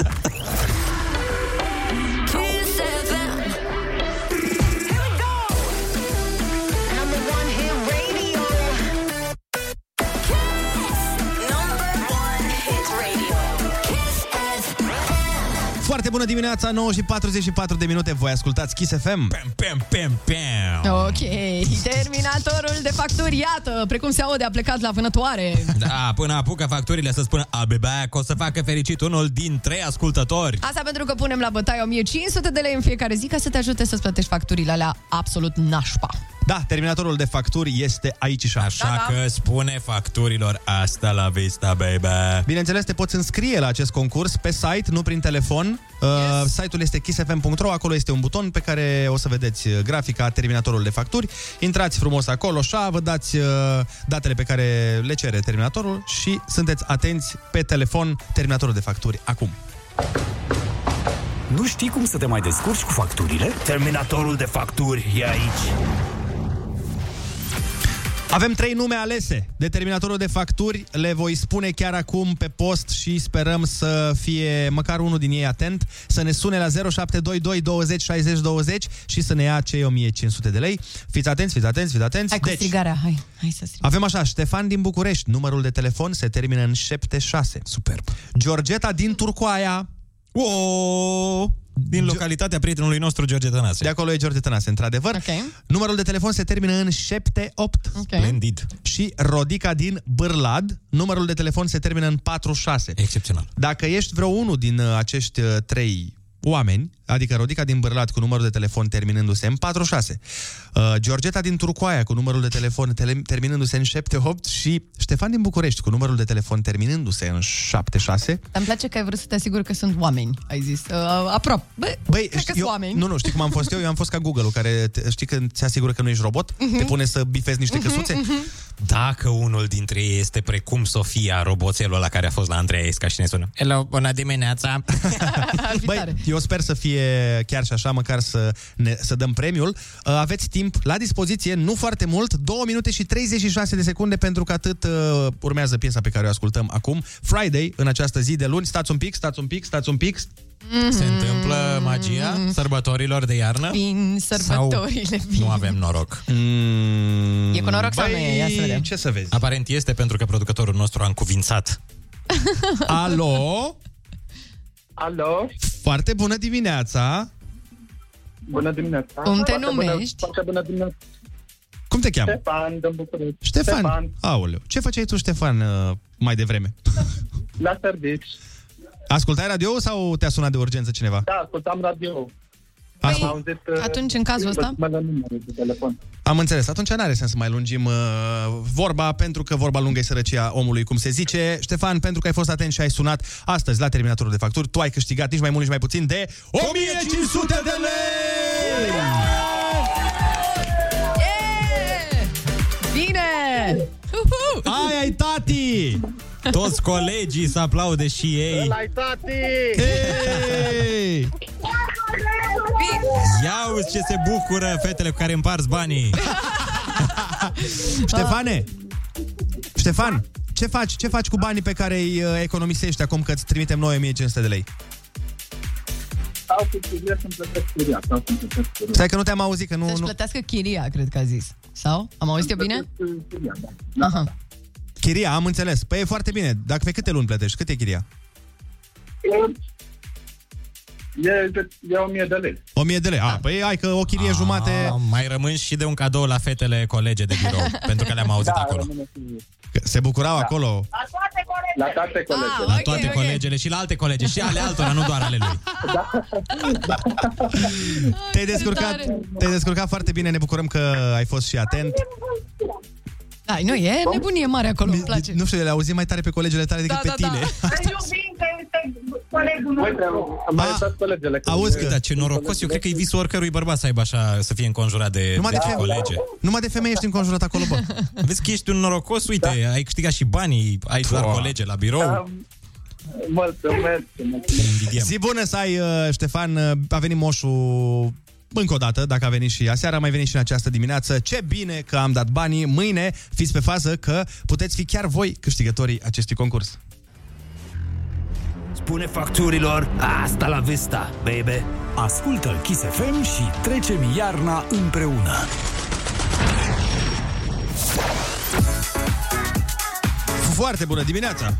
Foarte bună dimineața, nouă și patruzeci și patru de minute, voi ascultați Kiss F M. Pam, pam, pam, pam. Ok, terminatorul de facturi, iată, precum se aude, a plecat la vânătoare. Da, până apucă facturile să spună abeba, că o să facă fericit unul din trei ascultători. Asta pentru că punem la bătaie o mie cinci sute de lei în fiecare zi ca să te ajute să-ți plătești facturile alea absolut nașpa. Da, terminatorul de facturi este aici și așa. Da, da. Că spune facturilor asta la vista, baby. Bineînțeles, te poți înscrie la acest concurs pe site, nu prin telefon. Yes. Uh, site-ul este kiss f m punct r o, acolo este un buton pe care o să vedeți grafica terminatorul de facturi. Intrați frumos acolo, așa, vă dați uh, datele pe care le cere terminatorul și sunteți atenți pe telefon terminatorul de facturi acum. Nu știi cum să te mai descurci cu facturile? Terminatorul de facturi e aici. Avem trei nume alese de terminatorul de facturi, le voi spune chiar acum pe post și sperăm să fie măcar unul din ei atent, să ne sune la zero șapte doi doi douăzeci șaizeci douăzeci și să ne ia cei o mie cinci sute de lei. Fiți atenți, fiți atenți, fiți atenți. Hai deci, cu strigarea, hai, hai să strigăm. Avem așa, Ștefan din București, numărul de telefon se termină în șapte șase. Superb. Georgeta din Turcoaia. Wow! Din localitatea prietenului nostru George Tănase. De acolo e George Tănase, într-adevăr. Okay. Numărul de telefon se termină în șapte opt. Okay. Splendid. Și Rodica din Bârlad, numărul de telefon se termină în patru șase. Excepțional. Dacă ești vreo unul din acești trei oameni, adică Rodica din Bârlad cu numărul de telefon terminându-se în patru șase, uh, Georgeta din Turcoaia cu numărul de telefon tele- terminându-se în șapte opt și Ștefan din București cu numărul de telefon terminându-se în șapte șase. Îmi place că ai vrut să te asiguri că sunt oameni, ai zis. Uh, aproape. Bă, Băi, cred că sunt oameni. Nu, nu, știi cum am fost eu? Eu am fost ca Google-ul, care te, știi că ți asigură că nu ești robot, uh-huh. te pune să bifezi niște uh-huh, căsuțe. Uh-huh. Dacă unul dintre ei este precum Sofia, roboțelul ăla care a fost la Andrei, ca și ne sună. Hello, bună dimineața! Băi, eu sper să fie chiar și așa, măcar să, ne, să dăm premiul. Aveți timp la dispoziție, nu foarte mult, două minute și treizeci și șase de secunde, pentru că atât uh, urmează piesa pe care o ascultăm acum. Friday, în această zi de luni, stați un pic, stați un pic, stați un pic. Mm-hmm. Se întâmplă magia sărbătorilor de iarnă? Vin sărbătorile, sau vin. Nu avem noroc. Mm, e cu noroc băi, sau nu e? Ia să vedem. Ce să vezi? Aparent este, pentru că producătorul nostru a încuvințat. Alo? Alo? Foarte bună dimineața! Bună dimineața! Cum te foarte numești? Bună, bună dimineața! Cum te cheamă? Ștefan, din București. Ștefan? Ștefan. Aoleu, ce făceai tu, Ștefan, mai devreme? La servici. Ascultai radio sau te-a sunat de urgență cineva? Da, ascultam radio. Păi, auzit, atunci, în cazul ăsta... Am înțeles. Atunci n-are sens să mai lungim uh, vorba, pentru că vorba lungă e sărăcia omului, cum se zice. Ștefan, pentru că ai fost atent și ai sunat astăzi la terminatorul de facturi, tu ai câștigat nici mai mult, nici mai puțin de o mie cinci sute de lei! Yeah! Bine! Uhu! Ai, ai, tati! Toți colegii să aplaude și ei. Ăla-i tati! Hey! Ia uite ce se bucură fetele cu care împarți banii. Ștefane, Ștefan, ce faci? Ce faci cu banii pe care îi economisești acum că îți trimitem noi o mie cinci sute de lei? Stau cu chiria să-mi plătesc chiria. Stai că nu te-am auzit, că nu... Să-și plătească chiria, cred că a zis. Sau? Am auzit eu bine? Chiria, da. Aha. Chiria, am înțeles. Păi e foarte bine. Dacă pe câte luni plătești? Cât e chiria? E, e o mie de lei. o mie de lei. A, da. Păi hai că o chirie a, jumate... Mai rămân și de un cadou la fetele colege de birou, pentru că le-am auzit da, acolo. Se bucurau da. acolo. La toate colegele. La toate colegele. Ah, okay, la toate okay. colegele și la alte colege. Și ale altora, nu doar ale lui. Da. Da. Te-ai descurcat, te-ai descurcat foarte bine. Ne bucurăm că ai fost și atent. Da, nu e nebunie mare acolo, îmi place. Nu știu, le auzim mai tare pe colegele tale decât da, da, pe tine. Da, da. Colegul auzi că, da, ce norocos, eu cred că e visul oricărui bărbat să aibă așa, să fie înconjurat de, numai de, de colege. Numai de femei ești înconjurat acolo, bă. Vezi că ești un norocos, uite, da. ai câștigat și banii, ai doar colege la birou. Da. Mulțumesc, mulțumesc. Zi bună să ai, Ștefan, a venit moșul... Încă o dată, dacă a venit și aseară, a mai venit și în această dimineață. Ce bine că am dat banii. Mâine fiți pe fază că puteți fi chiar voi câștigătorii acestui concurs. Spune facturilor, asta la vista, baby. Ascultă-l Kiss F M și trecem iarna împreună. Foarte bună dimineața.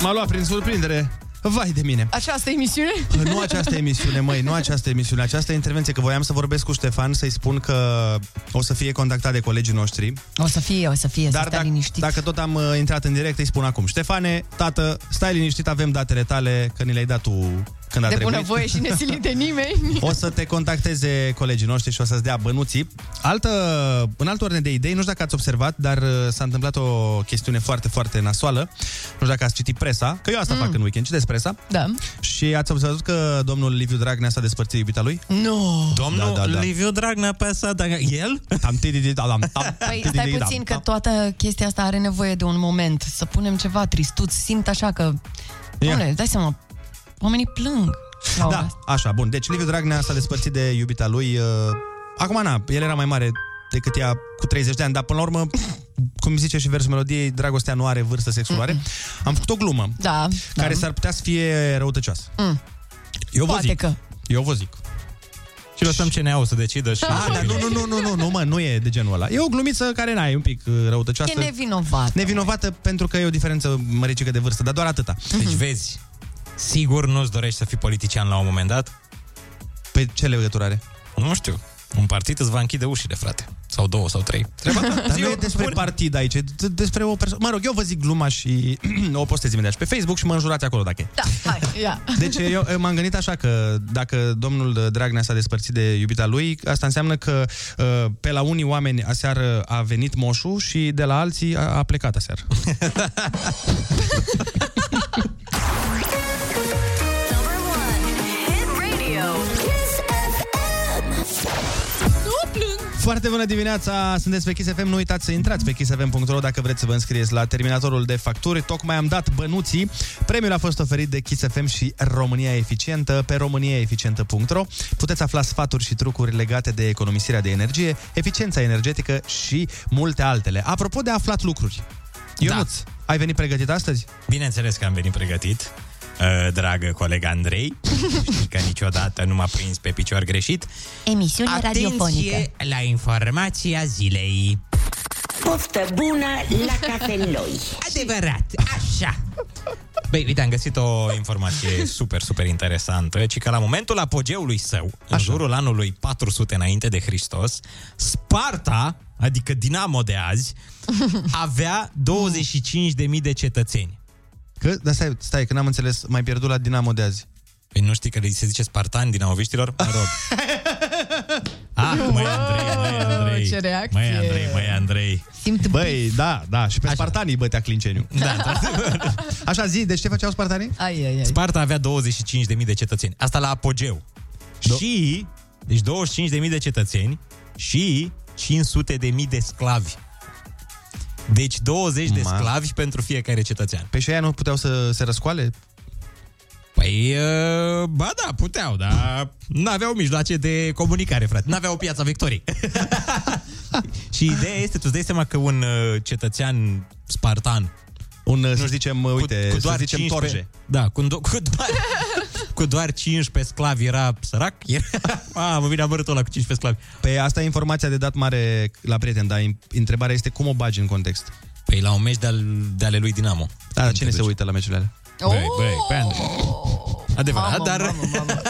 M-a luat prin surprindere. Vai de mine. Această emisiune? Nu această emisiune, măi, nu această emisiune, această intervenție, că voiam să vorbesc cu Ștefan, să-i spun că o să fie contactat de colegii noștri. O să fie, o să fie, dar să stai liniștit. Dacă tot am uh, intrat în direct, îi spun acum. Ștefane, tată, stai liniștit, avem datele tale, că ni le-ai dat tu când a de trebuit. De bunăvoie și nesilit de nimeni. O să te contacteze colegii noștri și o să-ți dea bănuții. Altă, în altă ordine de idei, nu știu dacă ați observat, dar s-a întâmplat o chestiune foarte, foarte nasoală. Nu știu dacă ați citit presa, că eu asta mm. fac în weekend, citesc presa. Da. Și ați observat că domnul Liviu Dragnea s-a despărțit iubita lui? Nu! No. Domnul da, da, da. Liviu Dragnea pe asta, dacă... el? Păi stai puțin că toată chestia asta are nevoie de un moment. Să punem ceva tristuț, simt așa că... Dom'le, dai seama... Oamenii plâng. Da, așa, bun. Deci Liviu Dragnea s-a despărțit de iubita lui. Acum, na, el era mai mare decât ea cu treizeci de ani, dar până la urmă, cum zice și versul melodiei, dragostea nu are vârstă sexuală. Mm-mm. Am făcut o glumă da, care da. s-ar putea să fie răutăcioasă. Mm. Eu vă Poate zic. că. Eu vă zic. Și lăsăm C N A-ul să decidă și... Ah, dar nu, nu, nu, nu, nu, nu, mă, nu e de genul ăla. E o glumiță care n-ai, un pic răutăcioasă. E nevinovată. Nevinovată mai. pentru că e o diferență măricică de vârstă, dar doar atâta. Deci vezi. Sigur nu-ți dorești să fii politician la un moment dat? Pe ce legătură are? Nu știu. Un partid îți va închide ușile, frate. Sau două, sau trei. Treba, da. Dar nu e despre spune. partid aici, despre o persoană. Mă rog, eu vă zic gluma și o postez imediat pe Facebook și mă înjurați acolo dacă e. Da, hai, ia. Deci eu m-am gândit așa că dacă domnul Dragnea s-a despărțit de iubita lui, asta înseamnă că pe la unii oameni aseară a venit moșul și de la alții a, a plecat aseară. Foarte bună dimineața, sunteți pe Kiss F M, nu uitați să intrați pe kiss f m punct r o dacă vreți să vă înscrieți la terminatorul de facturi. Tocmai am dat bănuții, premiul a fost oferit de Kiss F M și România Eficientă pe românia eficientă punct r o. Puteți afla sfaturi și trucuri legate de economisirea de energie, eficiența energetică și multe altele. Apropo de aflat lucruri, Ionuț, da. ai venit pregătit astăzi? Bineînțeles că am venit pregătit. Dragă colegă Andrei, știi că niciodată nu m-a prins pe picior greșit. Emisiune Atenție radiofonică. Atenție la informația zilei. Poftă bună la cafeloi. Adevărat, așa. Băi, uite, am găsit o informație super, super interesantă, ci că la momentul apogeului său, așa, în jurul anului patru sute înainte de Hristos, Sparta, adică Dinamo de azi, avea douăzeci și cinci de mii de cetățeni. Că, dar stai, stai, că n-am înțeles, mai pierdut la Dinamo de azi. Păi nu știi că se zice spartani dinamoviștilor? Mă rog. Ah, măi Andrei, măi Andrei. Ce reacție. Măi Andrei, măi Andrei. Simt Băi, da, da, și pe Așa. spartanii bătea clinceniu. Da, într-adevăr. Așa, zi, deci ce făceau spartanii? Ai, ai, ai. Sparta avea douăzeci și cinci de mii de cetățeni. Asta la apogeu. Do- și, deci douăzeci și cinci de mii de cetățeni și cinci sute de mii de sclavi. Deci douăzeci de sclavi Ma. pentru fiecare cetățean. Păi și aia nu puteau să se răscoale? Păi, uh, ba da, puteau, dar n-aveau mijloace de comunicare, frate. N-aveau Piața Victoriei. Și ideea este, tu îți dai seama că un uh, cetățean spartan, un, nu zicem, cu, uite, cu doar să zicem cincisprezece, torje. Da, cu, do- cu, doar, cu doar cincisprezece sclavi era sărac? A, mă vine amărâtul ăla cu cincisprezece sclavi. Păi asta e informația de dat mare la prieten, dar întrebarea este cum o bagi în context? Păi la un meci de-al, de-ale lui Dinamo. Da, cine se uită la meciurile alea? Băi, băi, pe Andrei. Adevărat, mamă, dar... Mamă, mamă.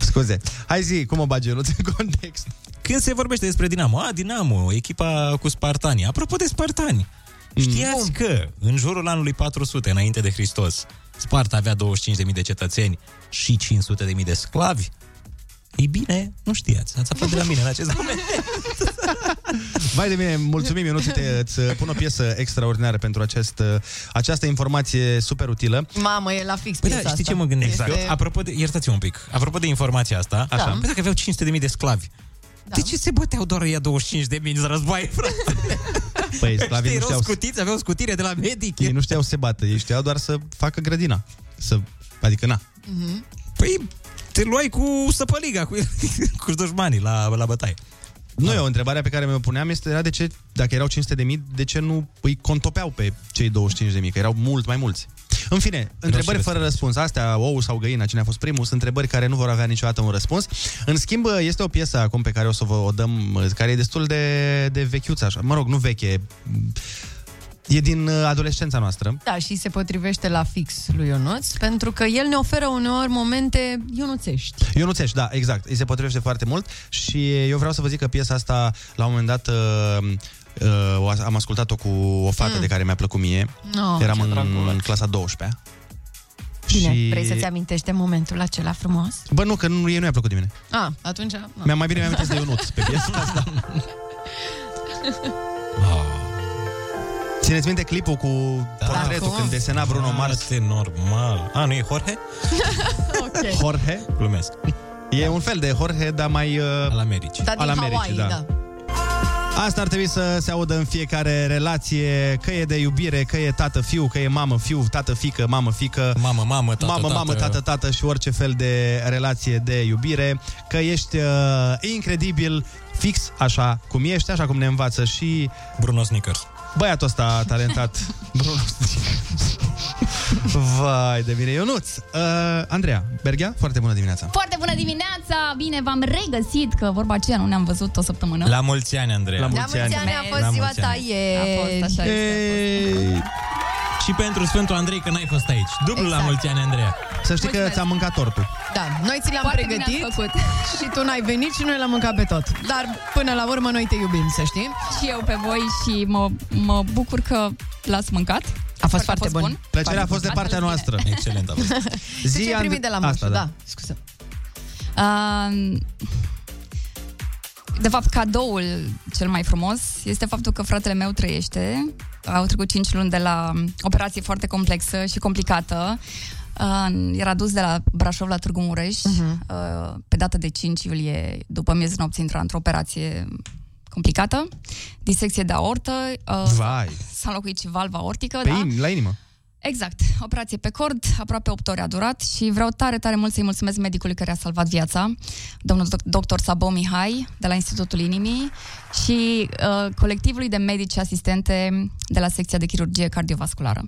Scuze. Hai zi, cum o bagi în context? Când se vorbește despre Dinamo, a, Dinamo, echipa cu spartani. Apropo de spartani, știați no. că în jurul anului patru sute, înainte de Hristos, Sparta avea douăzeci și cinci de mii de cetățeni și cinci sute de mii de sclavi? Ei bine, nu știați. Ați aflat de la mine în acest moment. Vai de mine, mulțumim, Ionuț. Îți pun o piesă extraordinară pentru acest, această informație super utilă. Mamă, e la fix piesa păi da, știi asta. Ce mă gândesc? Exact. Este... Apropo de, iertați-mă un pic. Apropo de informația asta, da. Așa, păi dacă aveau cinci sute de mii de sclavi, da. De ce se băteau doar ea douăzeci și cinci de mii de război, frate? Păi, sclavii nu știau... scutiți, aveau scutire de la medic. Ei nu știau să se bată, ei știau doar să facă grădina. Să... Adică, na. Uh-huh. Păi, te luai cu săpăliga, cu, cu dușmanii la, la bătaie. Nu, eu, întrebarea pe care mi-o puneam este, era de ce, dacă erau cinci sute de mii, de ce nu îi contopeau pe cei douăzeci și cinci de mii, că erau mult mai mulți. În fine, întrebări fără răspuns. Astea, ou sau găina, cine a fost primul, sunt întrebări care nu vor avea niciodată un răspuns. În schimb, este o piesă acum pe care o să vă o dăm, care e destul de, de vechiuță, așa. Mă rog, nu veche, e din adolescența noastră. Da, și se potrivește la fix lui Ionuț, pentru că el ne oferă uneori momente ionuțești. Ionuțești, da, exact. Îi se potrivește foarte mult și eu vreau să vă zic că piesa asta, la un moment dat, uh, uh, am ascultat-o cu o fată mm. de care mi-a plăcut mie. Oh, eram în, în clasa a douăsprezecea. Bine, și... vrei să-ți amintește momentul acela frumos? Bă, nu, că nu, ei nu i-a plăcut de mine. Ah, atunci... No. Mi-am mai bine mi-am amintesc de Ionuț pe piesa asta. Oh. Țineți minte clipul cu da, portretul acum? Când desena Bruno Mars? Este normal. A, nu e Jorge? Okay. Jorge? Glumesc. E da. Un fel de Jorge, dar mai... Uh, al Americii. Dar din al Americii, Hawaii, da. da. Asta ar trebui să se audă în fiecare relație, că e de iubire, că e tată-fiu, că e mamă-fiu, tată-fică, mamă-fică, mamă-mamă, tată-tată, tată-tată și orice fel de relație de iubire, că ești uh, incredibil, fix așa cum ești, așa cum ne învață și... Bruno Snickers. Băiatul ăsta talentat. Bruno Snickers. Vai de mine, Ionuț. uh, Andreea Berghea, foarte bună dimineața. Foarte bună dimineața, bine v-am regăsit. Că vorba aceea nu ne-am văzut o săptămână. La mulți ani, Andreea. La mulți, la mulți ani. ani a fost ziua ta ieri. A fost așa. Și pentru Sfântul Andrei că n-ai fost aici. Dublu exact. La mulți ani, Andreea. Să știi mulțumesc. Că ți-am mâncat tortul. Da, noi ți l-am foarte pregătit și tu n-ai venit și noi l-am mâncat pe tot. Dar până la urmă noi te iubim, să știi. Și eu pe voi și mă, mă bucur că l-ați mâncat. A fost foarte, foarte bun. bun. Plăcerea a fost de partea noastră. Excelent a fost. Zi ce ai primit de la Moșu, da. Scuze. Uh, de fapt, cadoul cel mai frumos este faptul că fratele meu trăiește. Au trecut cinci luni de la operație foarte complexă și complicată. Uh, era dus de la Brașov la Târgu Mureș. Uh-huh. Uh, pe data de cinci iulie, după miez nopții, intră într-o operație complicată, disecție de aortă, uh, Vai. S-a înlocuit și valva aortică. Pe da? in, la inimă. Exact. Operație pe cord, aproape opt ore a durat și vreau tare, tare mult să-i mulțumesc medicului care a salvat viața, domnul doctor Sabo Mihai, de la Institutul Inimii și uh, colectivului de medici asistente de la secția de chirurgie cardiovasculară.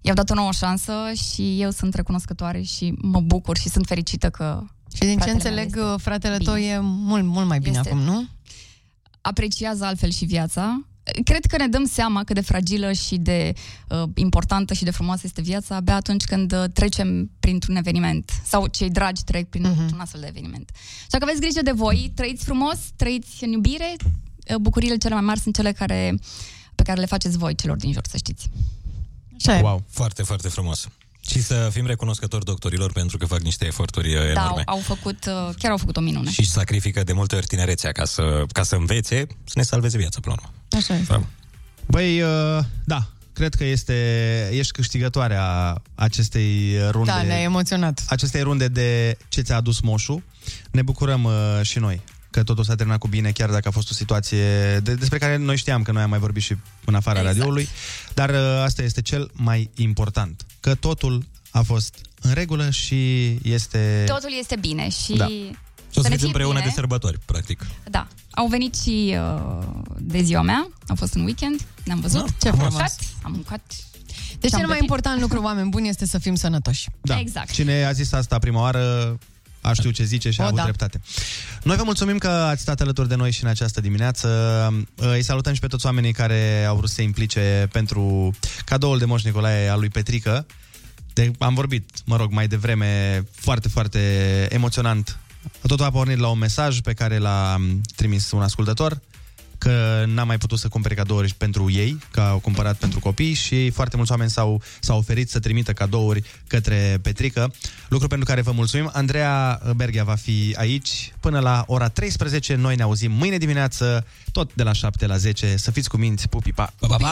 I-au dat o nouă șansă și eu sunt recunoscătoare și mă bucur și sunt fericită că... Și din ce înțeleg, fratele tău e mult, mult mai bine este... acum, nu? Apreciază altfel și viața. Cred că ne dăm seama cât de fragilă și de uh, importantă și de frumoasă este viața abia atunci când uh, trecem printr-un eveniment sau cei dragi trec printr-un uh-huh. astfel de eveniment. Așa că aveți grijă de voi, trăiți frumos, trăiți în iubire. Uh, bucuriile cele mai mari sunt cele care, pe care le faceți voi celor din jur, să știți. Așa wow, e. Foarte, foarte frumos. Și să fim recunoscători doctorilor pentru că fac niște eforturi da, enorme. Da, au făcut, chiar au făcut o minune. Și sacrifică de multe ori tinerețea ca să, ca să învețe, să ne salveze viața, până la urmă. Așa e. Da. Băi, da, cred că este, ești câștigătoarea acestei runde. Da, ne-ai emoționat. Acestei runde de ce ți-a adus moșul. Ne bucurăm și noi că totul s-a terminat cu bine, chiar dacă a fost o situație de, despre care noi știam, că noi am mai vorbit și în afara exact. radioului, dar asta este cel mai important, că totul a fost în regulă și este... Totul este bine și... Da. Și o să fiți împreună bine. De sărbători, practic. Da. Au venit și uh, de ziua mea, a fost în weekend, ne-am văzut, da, ce am mâncat, am mâncat... Deci cel mai important lucru, oameni buni, este să fim sănătoși. Da. Exact. Cine a zis asta prima oară... A știu ce zice și a o, avut da. dreptate. Noi vă mulțumim că ați stat alături de noi și în această dimineață. Îi salutăm și pe toți oamenii care au vrut să se implice pentru cadoul de Moș Nicolae al lui Petrică. De, am vorbit, mă rog, mai devreme, foarte, foarte emoționant Totul a pornit la un mesaj pe care l-a trimis un ascultător, că n-a mai putut să cumpere cadouri pentru ei, că au cumpărat pentru copii și foarte mulți oameni s-au, s-au oferit să trimită cadouri către Petrică, lucru pentru care vă mulțumim. Andreea Berghea va fi aici până la ora treisprezece. Noi ne auzim mâine dimineață, tot de la șapte la zece. Să fiți cu minți, pupi, pa! Pa, pa, pa!